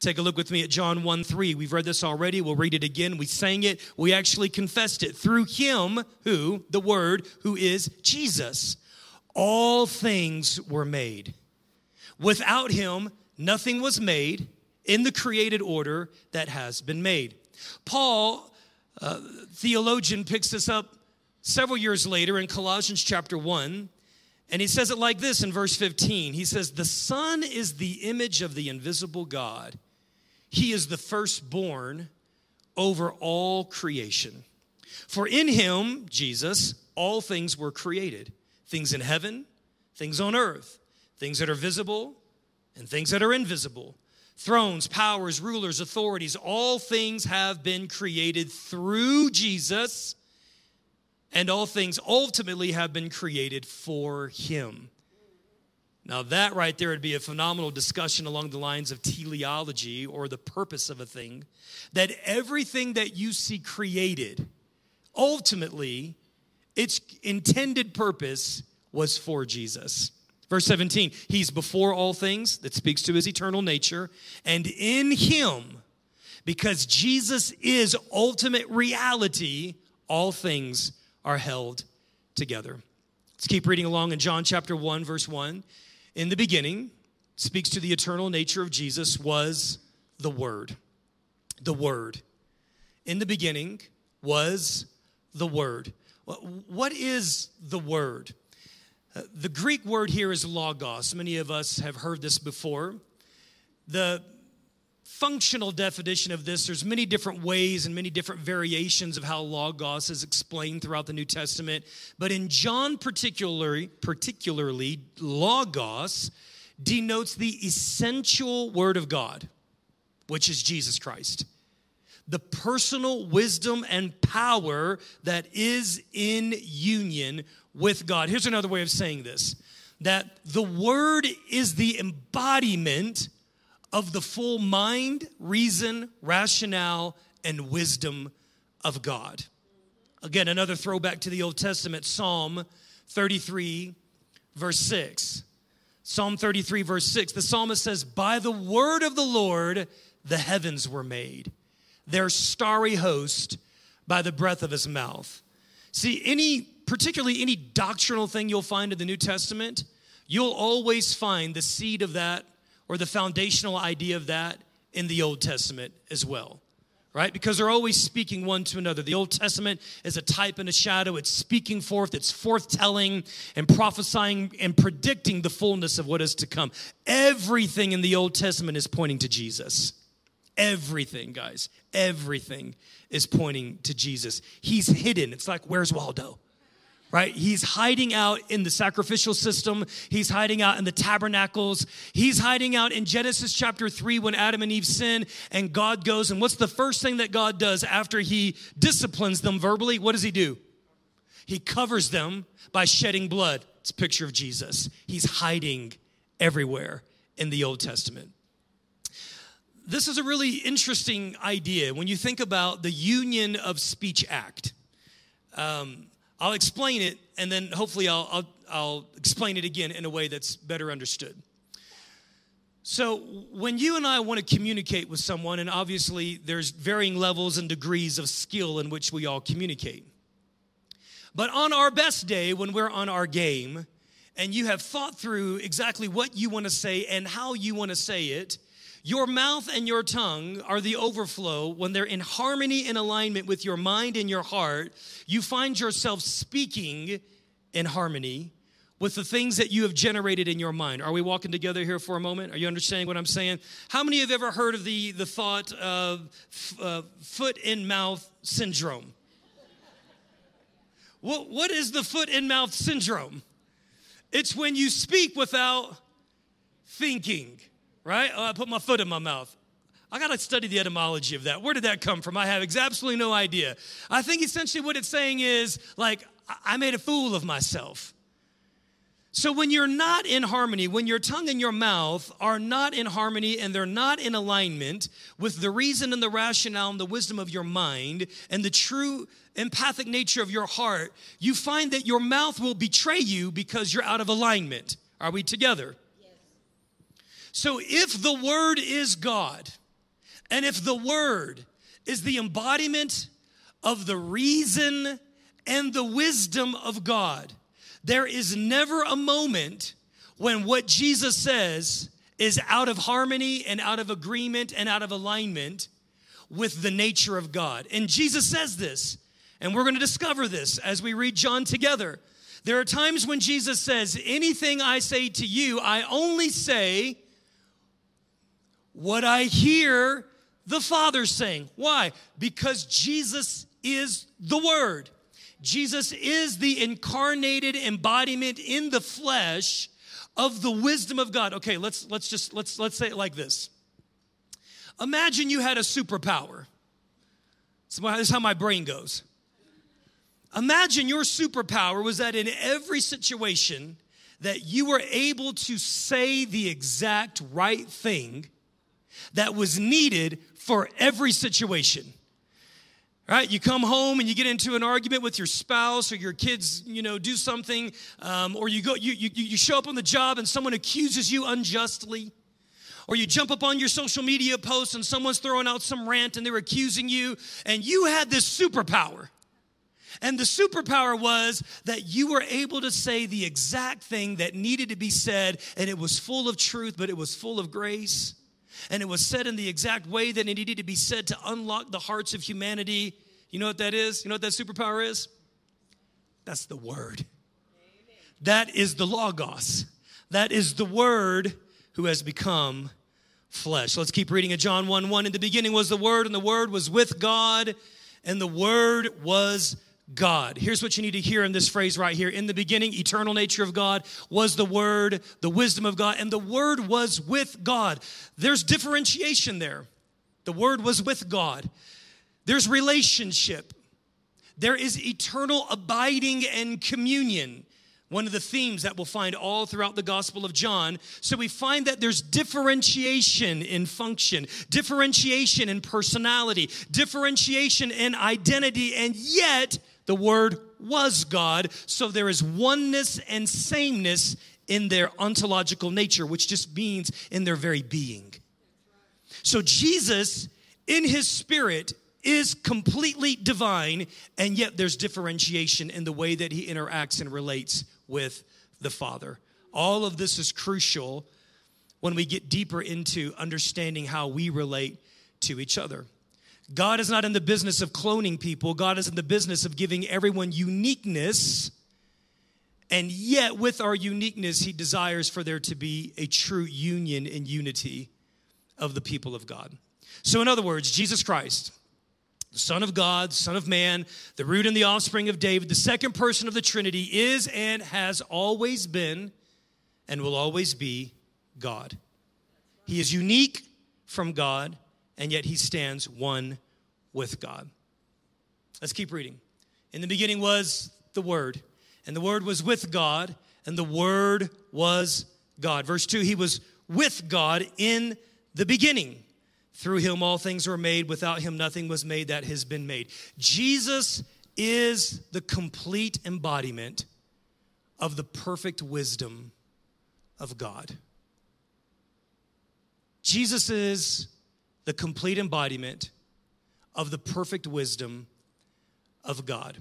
Take a look with me at John one three. We've read this already. We'll read it again. We sang it. We actually confessed it. Through him, who, the Word, who is Jesus, all things were made. Without him, nothing was made in the created order that has been made. Paul, uh, theologian, picks this up several years later in Colossians chapter one. And he says it like this in verse fifteen. He says, the Son is the image of the invisible God. He is the firstborn over all creation. For in him, Jesus, all things were created, things in heaven, things on earth, things that are visible and things that are invisible, thrones, powers, rulers, authorities, all things have been created through Jesus, and all things ultimately have been created for him. Now that right there would be a phenomenal discussion along the lines of teleology, or the purpose of a thing, that everything that you see created, ultimately, its intended purpose was for Jesus. Verse seventeen, he's before all things, that speaks to his eternal nature, and in him, because Jesus is ultimate reality, all things are held together. Let's keep reading along in John chapter one, verse one. In the beginning, speaks to the eternal nature of Jesus, was the Word. The Word. In the beginning was the Word. What is the Word? The Greek word here is logos. Many of us have heard this before. The functional definition of this, there's many different ways and many different variations of how logos is explained throughout the New Testament. But in John particularly, particularly logos denotes the essential Word of God, which is Jesus Christ, the personal wisdom and power that is in union with God. Here's another way of saying this, that the Word is the embodiment of the full mind, reason, rationale, and wisdom of God. Again, another throwback to the Old Testament, Psalm thirty-three, verse six. Psalm thirty-three, verse six, the psalmist says, by the word of the Lord, the heavens were made, their starry host by the breath of his mouth. See, any, particularly any doctrinal thing you'll find in the New Testament, you'll always find the seed of that, or the foundational idea of that, in the Old Testament as well, right? Because they're always speaking one to another. The Old Testament is a type and a shadow. It's speaking forth, it's forthtelling and prophesying and predicting the fullness of what is to come. Everything in the Old Testament is pointing to Jesus. Everything, guys, everything is pointing to Jesus. He's hidden. It's like, where's Waldo? right? He's hiding out in the sacrificial system. He's hiding out in the tabernacles. He's hiding out in Genesis chapter three when Adam and Eve sin and God goes. And what's the first thing that God does after he disciplines them verbally? What does he do? He covers them by shedding blood. It's a picture of Jesus. He's hiding everywhere in the Old Testament. This is a really interesting idea when you think about the Union of Speech Act. Um, I'll explain it, and then hopefully I'll, I'll, I'll explain it again in a way that's better understood. So when you and I want to communicate with someone, and obviously there's varying levels and degrees of skill in which we all communicate. But on our best day, when we're on our game, and you have thought through exactly what you want to say and how you want to say it, your mouth and your tongue are the overflow. When they're in harmony and alignment with your mind and your heart, you find yourself speaking in harmony with the things that you have generated in your mind. Are we walking together here for a moment? Are you understanding what I'm saying? How many have ever heard of the, the thought of uh, foot in mouth syndrome? What, what is the foot in mouth syndrome? It's when you speak without thinking. Right? Oh, I put my foot in my mouth. I got to study the etymology of that. Where did that come from? I have absolutely no idea. I think essentially what it's saying is, like, I made a fool of myself. So when you're not in harmony, when your tongue and your mouth are not in harmony and they're not in alignment with the reason and the rationale and the wisdom of your mind and the true empathic nature of your heart, you find that your mouth will betray you because you're out of alignment. Are we together? So if the Word is God, and if the Word is the embodiment of the reason and the wisdom of God, there is never a moment when what Jesus says is out of harmony and out of agreement and out of alignment with the nature of God. And Jesus says this, and we're going to discover this as we read John together. There are times when Jesus says, "Anything I say to you, I only say what I hear the Father saying." Why? Because Jesus is the Word. Jesus is the incarnated embodiment in the flesh of the wisdom of God. Okay, let's let's just let's let's say it like this. Imagine you had a superpower. This is how my brain goes. Imagine your superpower was that in every situation that you were able to say the exact right thing that was needed for every situation, right? You come home and you get into an argument with your spouse or your kids, you know, do something, um, or you go, you, you you show up on the job and someone accuses you unjustly, or you jump up on your social media post and someone's throwing out some rant and they're accusing you, and you had this superpower. And the superpower was that you were able to say the exact thing that needed to be said, and it was full of truth, but it was full of grace. And it was said in the exact way that it needed to be said to unlock the hearts of humanity. You know what that is? You know what that superpower is? That's the Word. Amen. That is the Logos. That is the Word who has become flesh. Let's keep reading at John one one. "In the beginning was the Word, and the Word was with God, and the Word was God." Here's what you need to hear in this phrase right here. In the beginning, eternal nature of God was the Word, the wisdom of God, and the Word was with God. There's differentiation there. The Word was with God. There's relationship. There is eternal abiding and communion, one of the themes that we'll find all throughout the Gospel of John. So we find that there's differentiation in function, differentiation in personality, differentiation in identity, and yet the Word was God, so there is oneness and sameness in their ontological nature, which just means in their very being. So Jesus, in his spirit, is completely divine, and yet there's differentiation in the way that he interacts and relates with the Father. All of this is crucial when we get deeper into understanding how we relate to each other. God is not in the business of cloning people. God is in the business of giving everyone uniqueness. And yet, with our uniqueness, he desires for there to be a true union and unity of the people of God. So, in other words, Jesus Christ the Son of God, Son of Man, the root and the offspring of David, the second person of the Trinity, is and has always been and will always be God. He is unique from God, and yet he stands one with God. Let's keep reading. In the beginning was the Word, and the Word was with God, and the Word was God. Verse two, he was with God in the beginning. Through him all things were made. Without him nothing was made that has been made. Jesus is the complete embodiment of the perfect wisdom of God. Jesus is the complete embodiment of the perfect wisdom of God.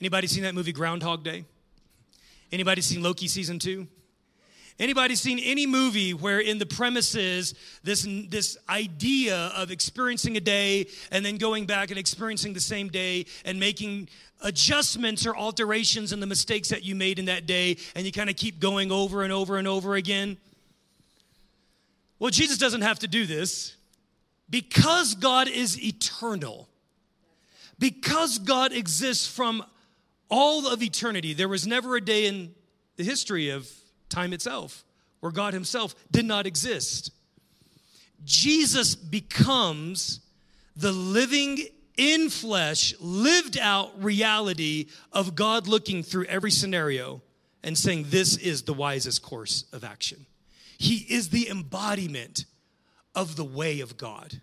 Anybody seen that movie Groundhog Day? Anybody seen Loki season two? Anybody seen any movie where in the premises, this, this idea of experiencing a day and then going back and experiencing the same day and making adjustments or alterations in the mistakes that you made in that day, and you kind of keep going over and over and over again? Well, Jesus doesn't have to do this because God is eternal. Because God exists from all of eternity, there was never a day in the history of time itself where God himself did not exist. Jesus becomes the living in flesh, lived out reality of God looking through every scenario and saying, this is the wisest course of action. He is the embodiment of the way of God.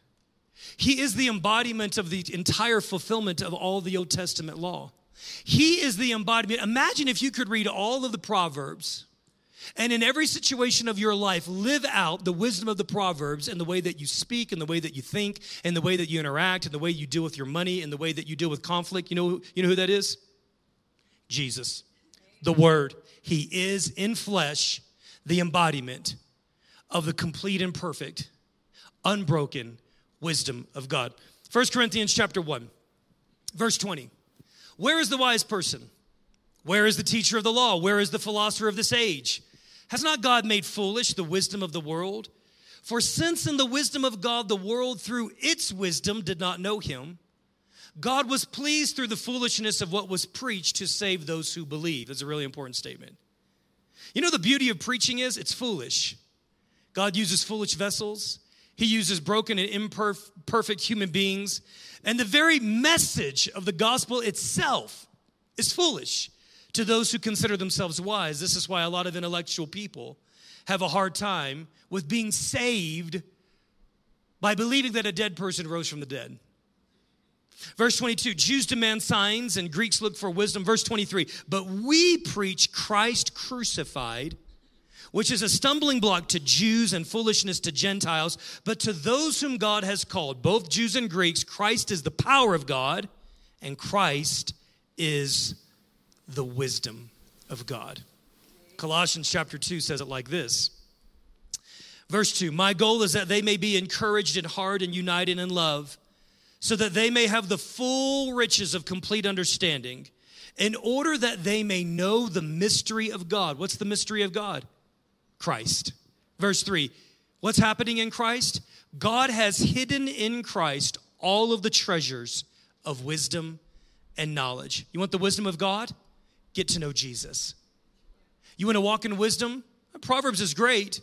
He is the embodiment of the entire fulfillment of all the Old Testament law. He is the embodiment. Imagine if you could read all of the Proverbs and in every situation of your life, live out the wisdom of the Proverbs in the way that you speak, in the way that you think, in the way that you interact, in the way you deal with your money, in the way that you deal with conflict. You know, you know who that is? Jesus, the Word. He is in flesh, the embodiment of the complete and perfect, unbroken wisdom of God. First Corinthians chapter one, verse twenty. Where is the wise person? Where is the teacher of the law? Where is the philosopher of this age? Has not God made foolish the wisdom of the world? For since in the wisdom of God, the world through its wisdom did not know him, God was pleased through the foolishness of what was preached to save those who believe. That's a really important statement. You know, the beauty of preaching is it's foolish. God uses foolish vessels. He uses broken and imperfect human beings. And the very message of the gospel itself is foolish to those who consider themselves wise. This is why a lot of intellectual people have a hard time with being saved by believing that a dead person rose from the dead. Verse twenty-two, Jews demand signs and Greeks look for wisdom. Verse twenty-three, but we preach Christ crucified, which is a stumbling block to Jews and foolishness to Gentiles, but to those whom God has called, both Jews and Greeks, Christ is the power of God, and Christ is the wisdom of God. Colossians chapter two says it like this. Verse two, my goal is that they may be encouraged in heart and united in love, so that they may have the full riches of complete understanding, in order that they may know the mystery of God. What's the mystery of God? Christ. Verse three, what's happening in Christ? God has hidden in Christ all of the treasures of wisdom and knowledge. You want the wisdom of God? Get to know Jesus. You want to walk in wisdom? Proverbs is great,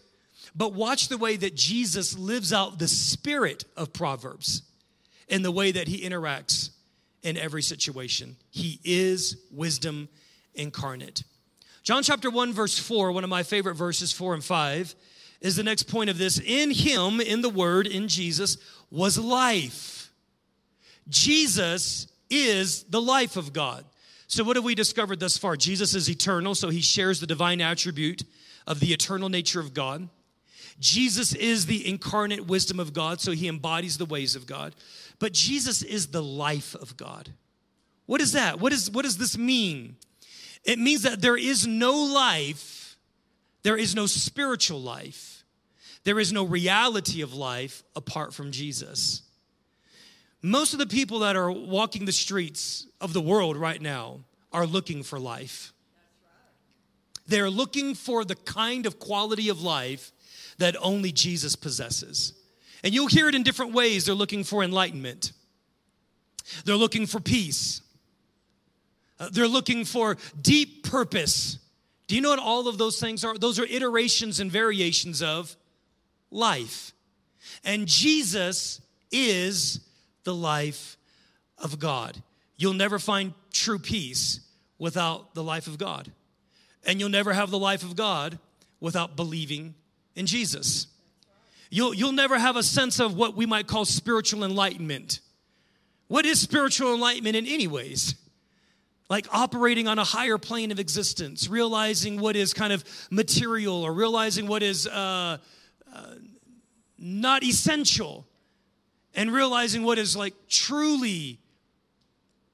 but watch the way that Jesus lives out the spirit of Proverbs in the way that he interacts in every situation. He is wisdom incarnate. John chapter one, verse four, one of my favorite verses, four and five, is the next point of this. In him, in the Word, in Jesus, was life. Jesus is the life of God. So what have we discovered thus far? Jesus is eternal, so he shares the divine attribute of the eternal nature of God. Jesus is the incarnate wisdom of God, so he embodies the ways of God. But Jesus is the life of God. What is that? What is, what does this mean? It means that there is no life, there is no spiritual life, there is no reality of life apart from Jesus. Most of the people that are walking the streets of the world right now are looking for life. They're looking for the kind of quality of life that only Jesus possesses. And you'll hear it in different ways. They're looking for enlightenment. They're looking for peace. Uh, they're looking for deep purpose. Do you know what all of those things are? Those are iterations and variations of life. And Jesus is the life of God. You'll never find true peace without the life of God. And you'll never have the life of God without believing in Jesus. You'll, you'll never have a sense of what we might call spiritual enlightenment. What is spiritual enlightenment in any ways? Like operating on a higher plane of existence, realizing what is kind of material or realizing what is uh, uh, not essential, and realizing what is like truly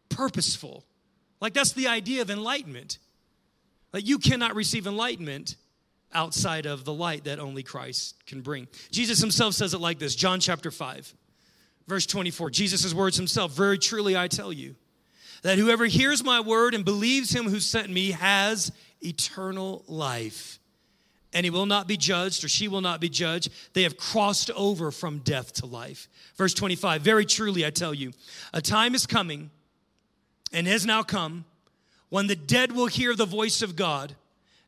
purposeful. Like that's the idea of enlightenment. Like you cannot receive enlightenment outside of the light that only Christ can bring. Jesus himself says it like this, John chapter five, verse twenty-four. Jesus' words himself, very truly I tell you, that whoever hears my word and believes him who sent me has eternal life. And he will not be judged, or she will not be judged. They have crossed over from death to life. Verse twenty-five, very truly I tell you, a time is coming, and has now come, when the dead will hear the voice of God,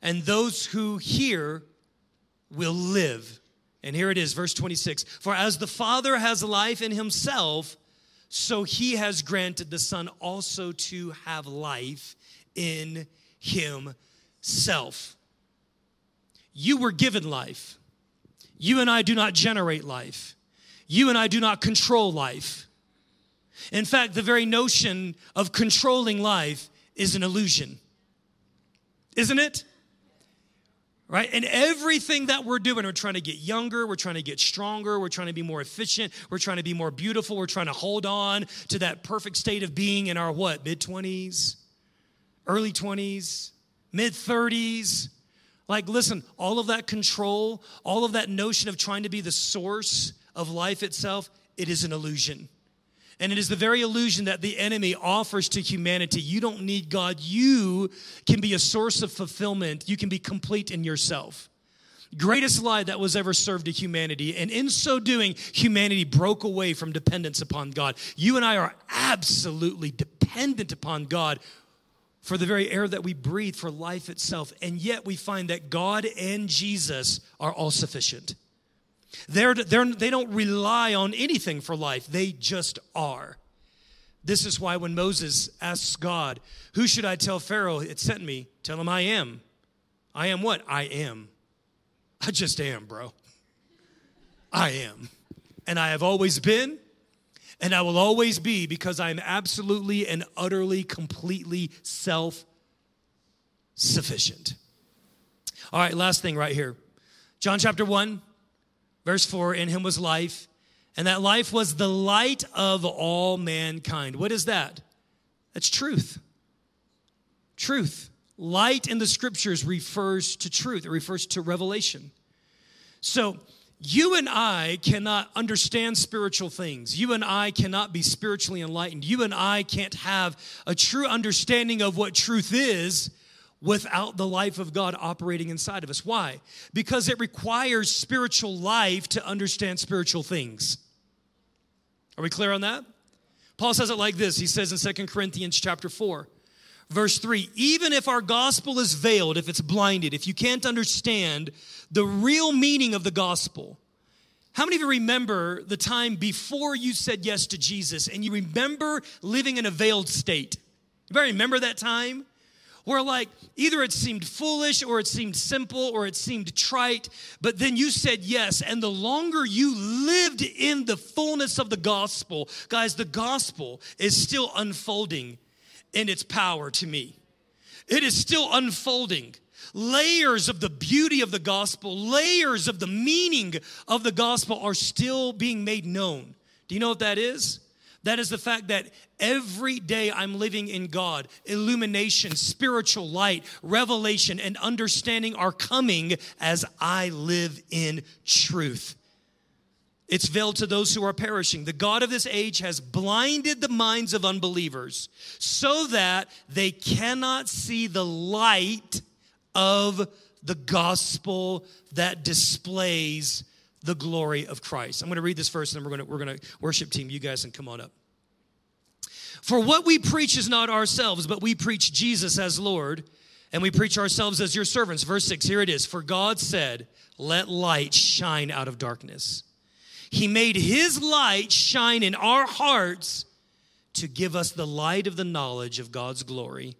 and those who hear will live. And here it is, verse twenty-six, for as the Father has life in himself, so he has granted the Son also to have life in himself. You were given life. You and I do not generate life. You and I do not control life. In fact, the very notion of controlling life is an illusion, isn't it? Right? And everything that we're doing, we're trying to get younger, we're trying to get stronger, we're trying to be more efficient, we're trying to be more beautiful, we're trying to hold on to that perfect state of being in our what? mid-twenties, early twenties, mid-thirties. Like, listen, all of that control, all of that notion of trying to be the source of life itself, it is an illusion. And it is the very illusion that the enemy offers to humanity. You don't need God. You can be a source of fulfillment. You can be complete in yourself. Greatest lie that was ever served to humanity. And in so doing, humanity broke away from dependence upon God. You and I are absolutely dependent upon God for the very air that we breathe, for life itself. And yet we find that God and Jesus are all sufficient. They're, they're, they don't rely on anything for life. They just are. This is why when Moses asks God, who should I tell Pharaoh it sent me? Tell him I am. I am what? I am. I just am, bro. I am. And I have always been, and I will always be, because I am absolutely and utterly, completely self-sufficient. All right, last thing right here. John chapter one. Verse four, in him was life, and that life was the light of all mankind. What is that? That's truth. Truth. Light in the scriptures refers to truth. It refers to revelation. So you and I cannot understand spiritual things. You and I cannot be spiritually enlightened. You and I can't have a true understanding of what truth is without the life of God operating inside of us. Why? Because it requires spiritual life to understand spiritual things. Are we clear on that? Paul says it like this. He says in Second Corinthians chapter four, verse three, even if our gospel is veiled, if it's blinded, if you can't understand the real meaning of the gospel. How many of you remember the time before you said yes to Jesus and you remember living in a veiled state? You remember that time? Where like either it seemed foolish or it seemed simple or it seemed trite, but then you said yes, and the longer you lived in the fullness of the gospel, guys, the gospel is still unfolding in its power to me. It is still unfolding. Layers of the beauty of the gospel, layers of the meaning of the gospel are still being made known. Do you know what that is? That is the fact that every day I'm living in God. Illumination, spiritual light, revelation, and understanding are coming as I live in truth. It's veiled to those who are perishing. The God of this age has blinded the minds of unbelievers so that they cannot see the light of the gospel that displays the glory of Christ. I'm going to read this verse, and then we're going to, we're going to worship team. You guys can come on up. For what we preach is not ourselves, but we preach Jesus as Lord, and we preach ourselves as your servants. Verse six, here it is. For God said, let light shine out of darkness. He made his light shine in our hearts to give us the light of the knowledge of God's glory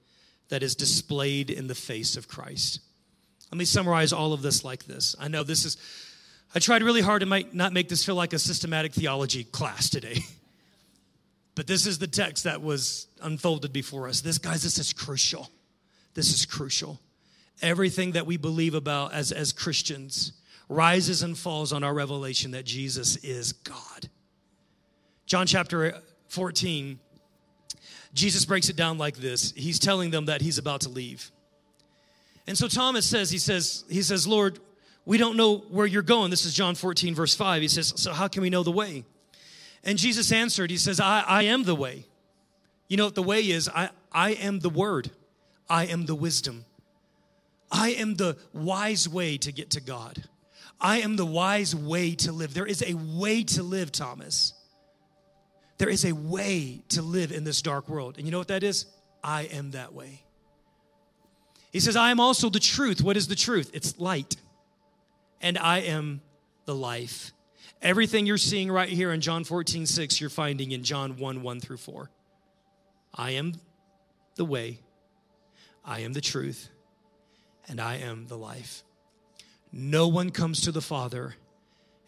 that is displayed in the face of Christ. Let me summarize all of this like this. I know this is, I tried really hard to make, not make this feel like a systematic theology class today. But this is the text that was unfolded before us. This, guys, this is crucial. This is crucial. Everything that we believe about as, as Christians rises and falls on our revelation that Jesus is God. John chapter fourteen, Jesus breaks it down like this. He's telling them that he's about to leave. And so Thomas says, he says, he says, Lord, we don't know where you're going. This is John fourteen, verse five. He says, so how can we know the way? And Jesus answered, he says, I, I am the way. You know what the way is? I, I am the word. I am the wisdom. I am the wise way to get to God. I am the wise way to live. There is a way to live, Thomas. There is a way to live in this dark world. And you know what that is? I am that way. He says, I am also the truth. What is the truth? It's light. And I am the life. Everything you're seeing right here in John fourteen six, you're finding in John one, one through four. I am the way. I am the truth. And I am the life. No one comes to the Father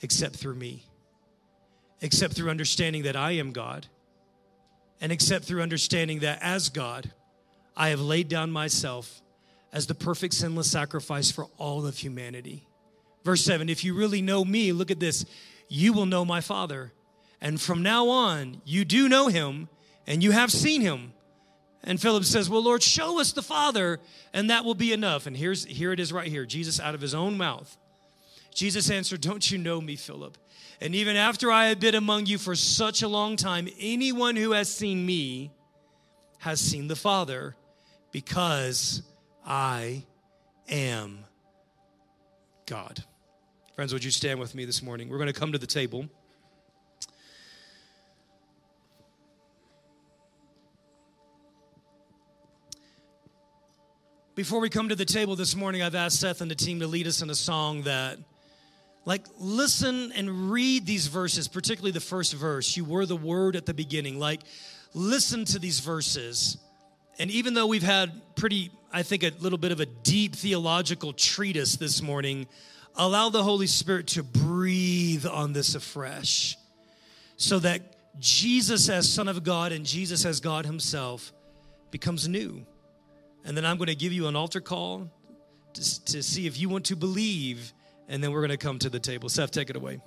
except through me, except through understanding that I am God, and except through understanding that as God, I have laid down myself as the perfect sinless sacrifice for all of humanity. Verse seven, if you really know me, look at this, you will know my Father. And from now on, you do know him, and you have seen him. And Philip says, well, Lord, show us the Father, and that will be enough. And here's here it is right here, Jesus out of his own mouth. Jesus answered, don't you know me, Philip? And even after I have been among you for such a long time, anyone who has seen me has seen the Father, because I am God. Friends, would you stand with me this morning? We're going to come to the table. Before we come to the table this morning, I've asked Seth and the team to lead us in a song that, like, listen and read these verses, particularly the first verse. You were the Word at the beginning. Like, listen to these verses. And even though we've had pretty, I think, a little bit of a deep theological treatise this morning, allow the Holy Spirit to breathe on this afresh so that Jesus as Son of God and Jesus as God himself becomes new. And then I'm going to give you an altar call to, to see if you want to believe, and then we're going to come to the table. Seth, take it away.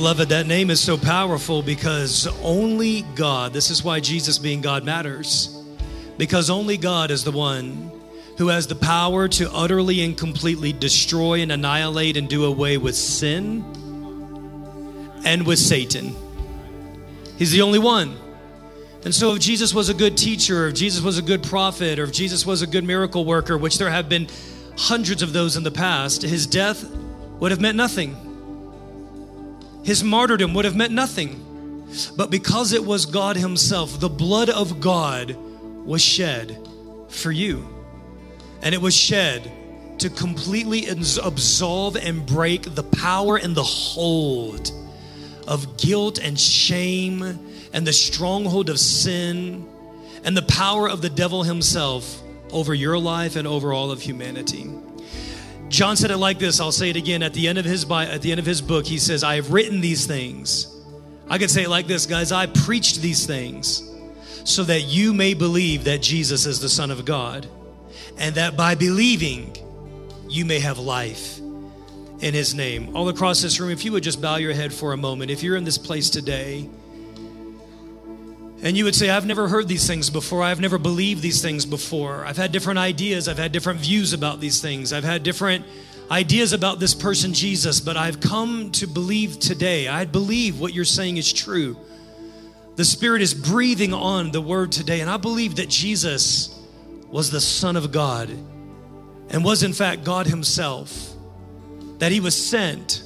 Beloved, that name is so powerful because only God, this is why Jesus being God matters, because only God is the one who has the power to utterly and completely destroy and annihilate and do away with sin and with Satan. He's the only one. And so if Jesus was a good teacher, if Jesus was a good prophet, or if Jesus was a good miracle worker, which there have been hundreds of those in the past, his death would have meant nothing. His martyrdom would have meant nothing. But because it was God himself, the blood of God was shed for you. And it was shed to completely absolve and break the power and the hold of guilt and shame and the stronghold of sin and the power of the devil himself over your life and over all of humanity. John said it like this. I'll say it again. At the end of his at the end of his book, he says, I have written these things. I could say it like this, guys. I preached these things so that you may believe that Jesus is the Son of God, and that by believing, you may have life in his name. All across this room, if you would just bow your head for a moment. If you're in this place today, and you would say, I've never heard these things before. I've never believed these things before. I've had different ideas. I've had different views about these things. I've had different ideas about this person, Jesus, but I've come to believe today. I believe what you're saying is true. The Spirit is breathing on the word today, and I believe that Jesus was the Son of God and was, in fact, God himself, that he was sent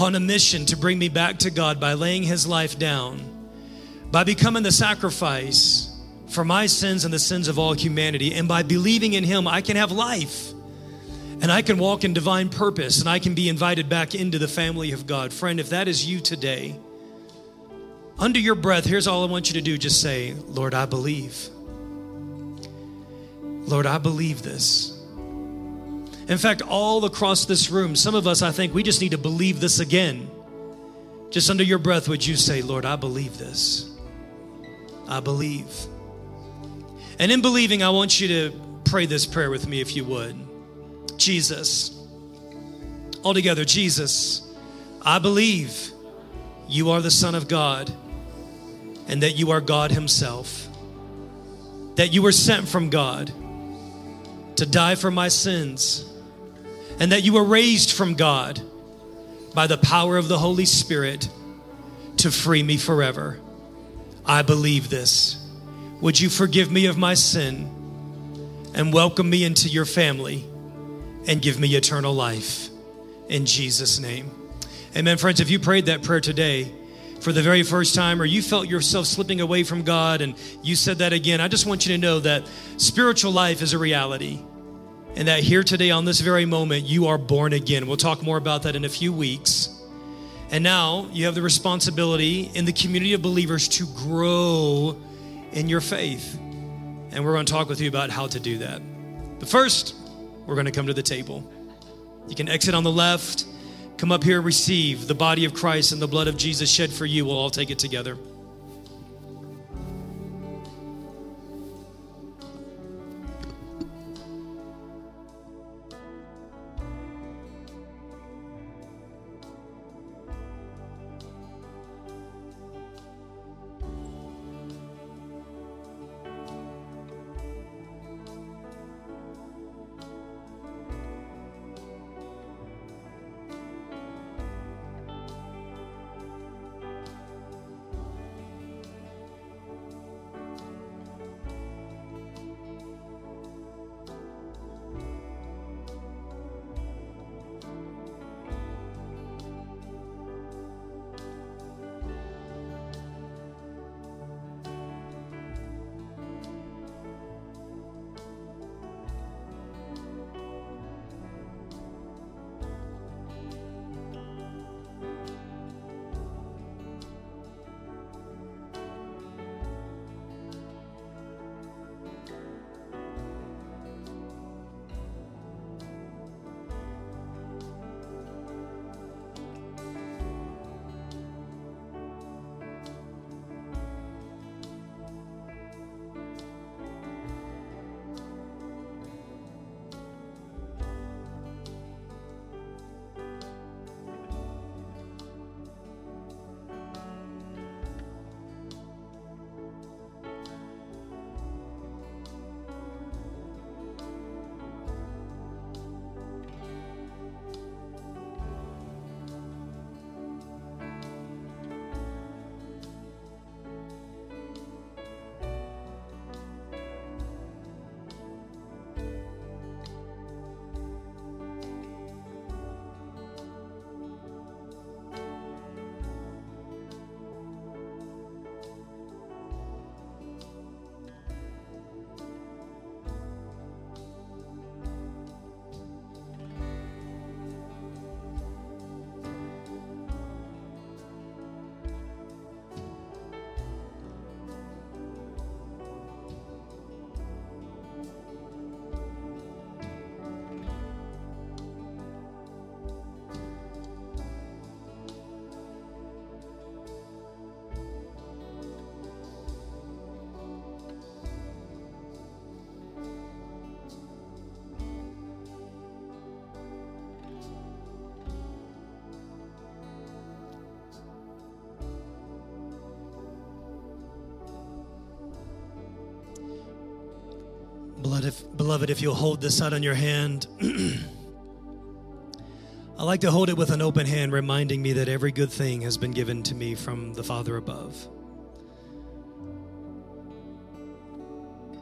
on a mission to bring me back to God by laying his life down, by becoming the sacrifice for my sins and the sins of all humanity. And by believing in him, I can have life and I can walk in divine purpose and I can be invited back into the family of God. Friend, if that is you today, under your breath, here's all I want you to do. Just say, Lord, I believe. Lord, I believe this. In fact, all across this room, some of us, I think we just need to believe this again. Just under your breath, would you say, Lord, I believe this. I believe. And in believing, I want you to pray this prayer with me, if you would. Jesus, all together, Jesus, I believe you are the Son of God and that you are God himself, that you were sent from God to die for my sins, and that you were raised from God by the power of the Holy Spirit to free me forever. I believe this. Would you forgive me of my sin and welcome me into your family and give me eternal life in Jesus' name? Amen. Friends, if you prayed that prayer today for the very first time, or you felt yourself slipping away from God and you said that again, I just want you to know that spiritual life is a reality, and that here today on this very moment, you are born again. We'll talk more about that in a few weeks. And now you have the responsibility in the community of believers to grow in your faith. And we're going to talk with you about how to do that. But first, we're going to come to the table. You can exit on the left, come up here and receive the body of Christ and the blood of Jesus shed for you. We'll all take it together. if, beloved, if you'll hold this out on your hand. I like to hold it with an open hand, reminding me that every good thing has been given to me from the Father above.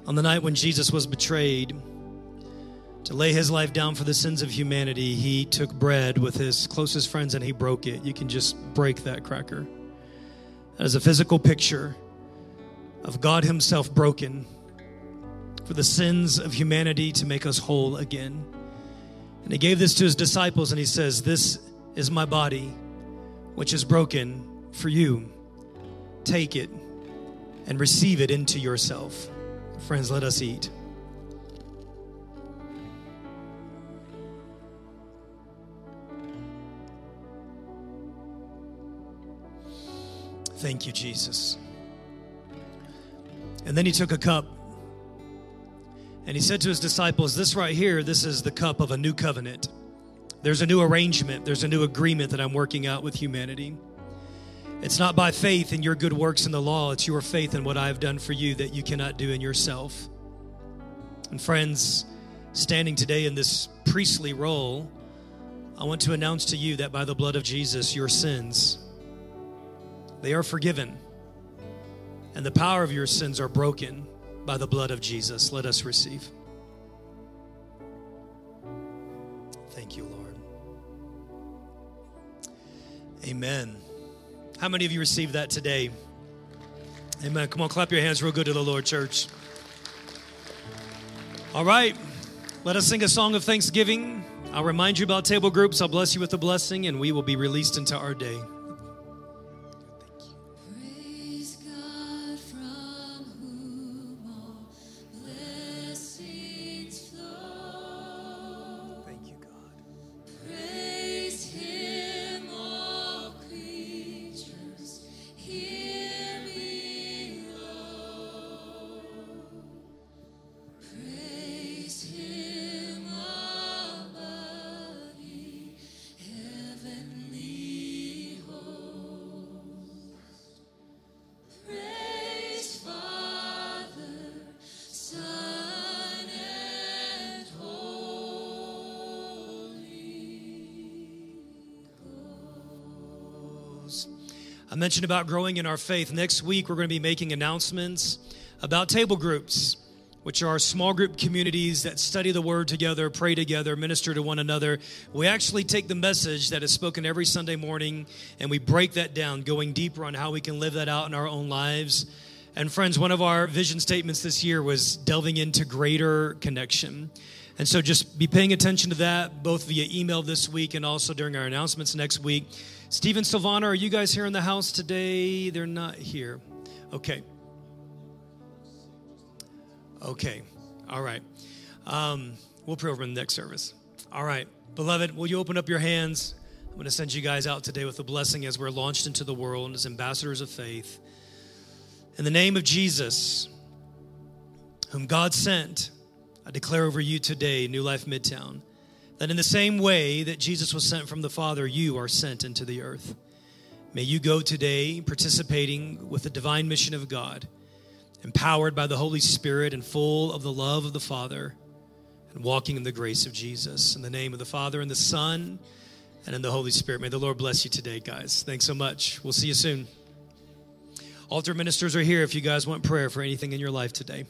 On the night when Jesus was betrayed, to lay his life down for the sins of humanity, he took bread with his closest friends and he broke it. You can just break that cracker. That is a physical picture of God himself broken for the sins of humanity to make us whole again. And he gave this to his disciples and he says, "This is my body, which is broken for you. Take it and receive it into yourself." Friends, let us eat. Thank you, Jesus. And then he took a cup and he said to his disciples, "This right here, this is the cup of a new covenant. There's a new arrangement. There's a new agreement that I'm working out with humanity. It's not by faith in your good works in the law. It's your faith in what I've done for you that you cannot do in yourself." And friends, standing today in this priestly role, I want to announce to you that by the blood of Jesus, your sins, they are forgiven. And the power of your sins are broken by the blood of Jesus. Let us receive. Thank you, Lord. Amen. How many of you received that today? Amen. Come on, clap your hands real good to the Lord, church. All right. Let us sing a song of thanksgiving. I'll remind you about table groups. I'll bless you with a blessing, and we will be released into our day. I mentioned about growing in our faith. Next week, we're going to be making announcements about table groups, which are small group communities that study the Word together, pray together, minister to one another. We actually take the message that is spoken every Sunday morning, and we break that down, going deeper on how we can live that out in our own lives. And friends, one of our vision statements this year was delving into greater connection. And so just be paying attention to that, both via email this week and also during our announcements next week. Steve and Silvana, are you guys here in the house today? They're not here. Okay. Okay. All right. Um, we'll pray over in the next service. All right. Beloved, will you open up your hands? I'm going to send you guys out today with a blessing as we're launched into the world as ambassadors of faith. In the name of Jesus, whom God sent, I declare over you today, New Life Midtown, that in the same way that Jesus was sent from the Father, you are sent into the earth. May you go today participating with the divine mission of God, empowered by the Holy Spirit and full of the love of the Father and walking in the grace of Jesus. In the name of the Father and the Son and in the Holy Spirit, may the Lord bless you today, guys. Thanks so much. We'll see you soon. Altar ministers are here if you guys want prayer for anything in your life today.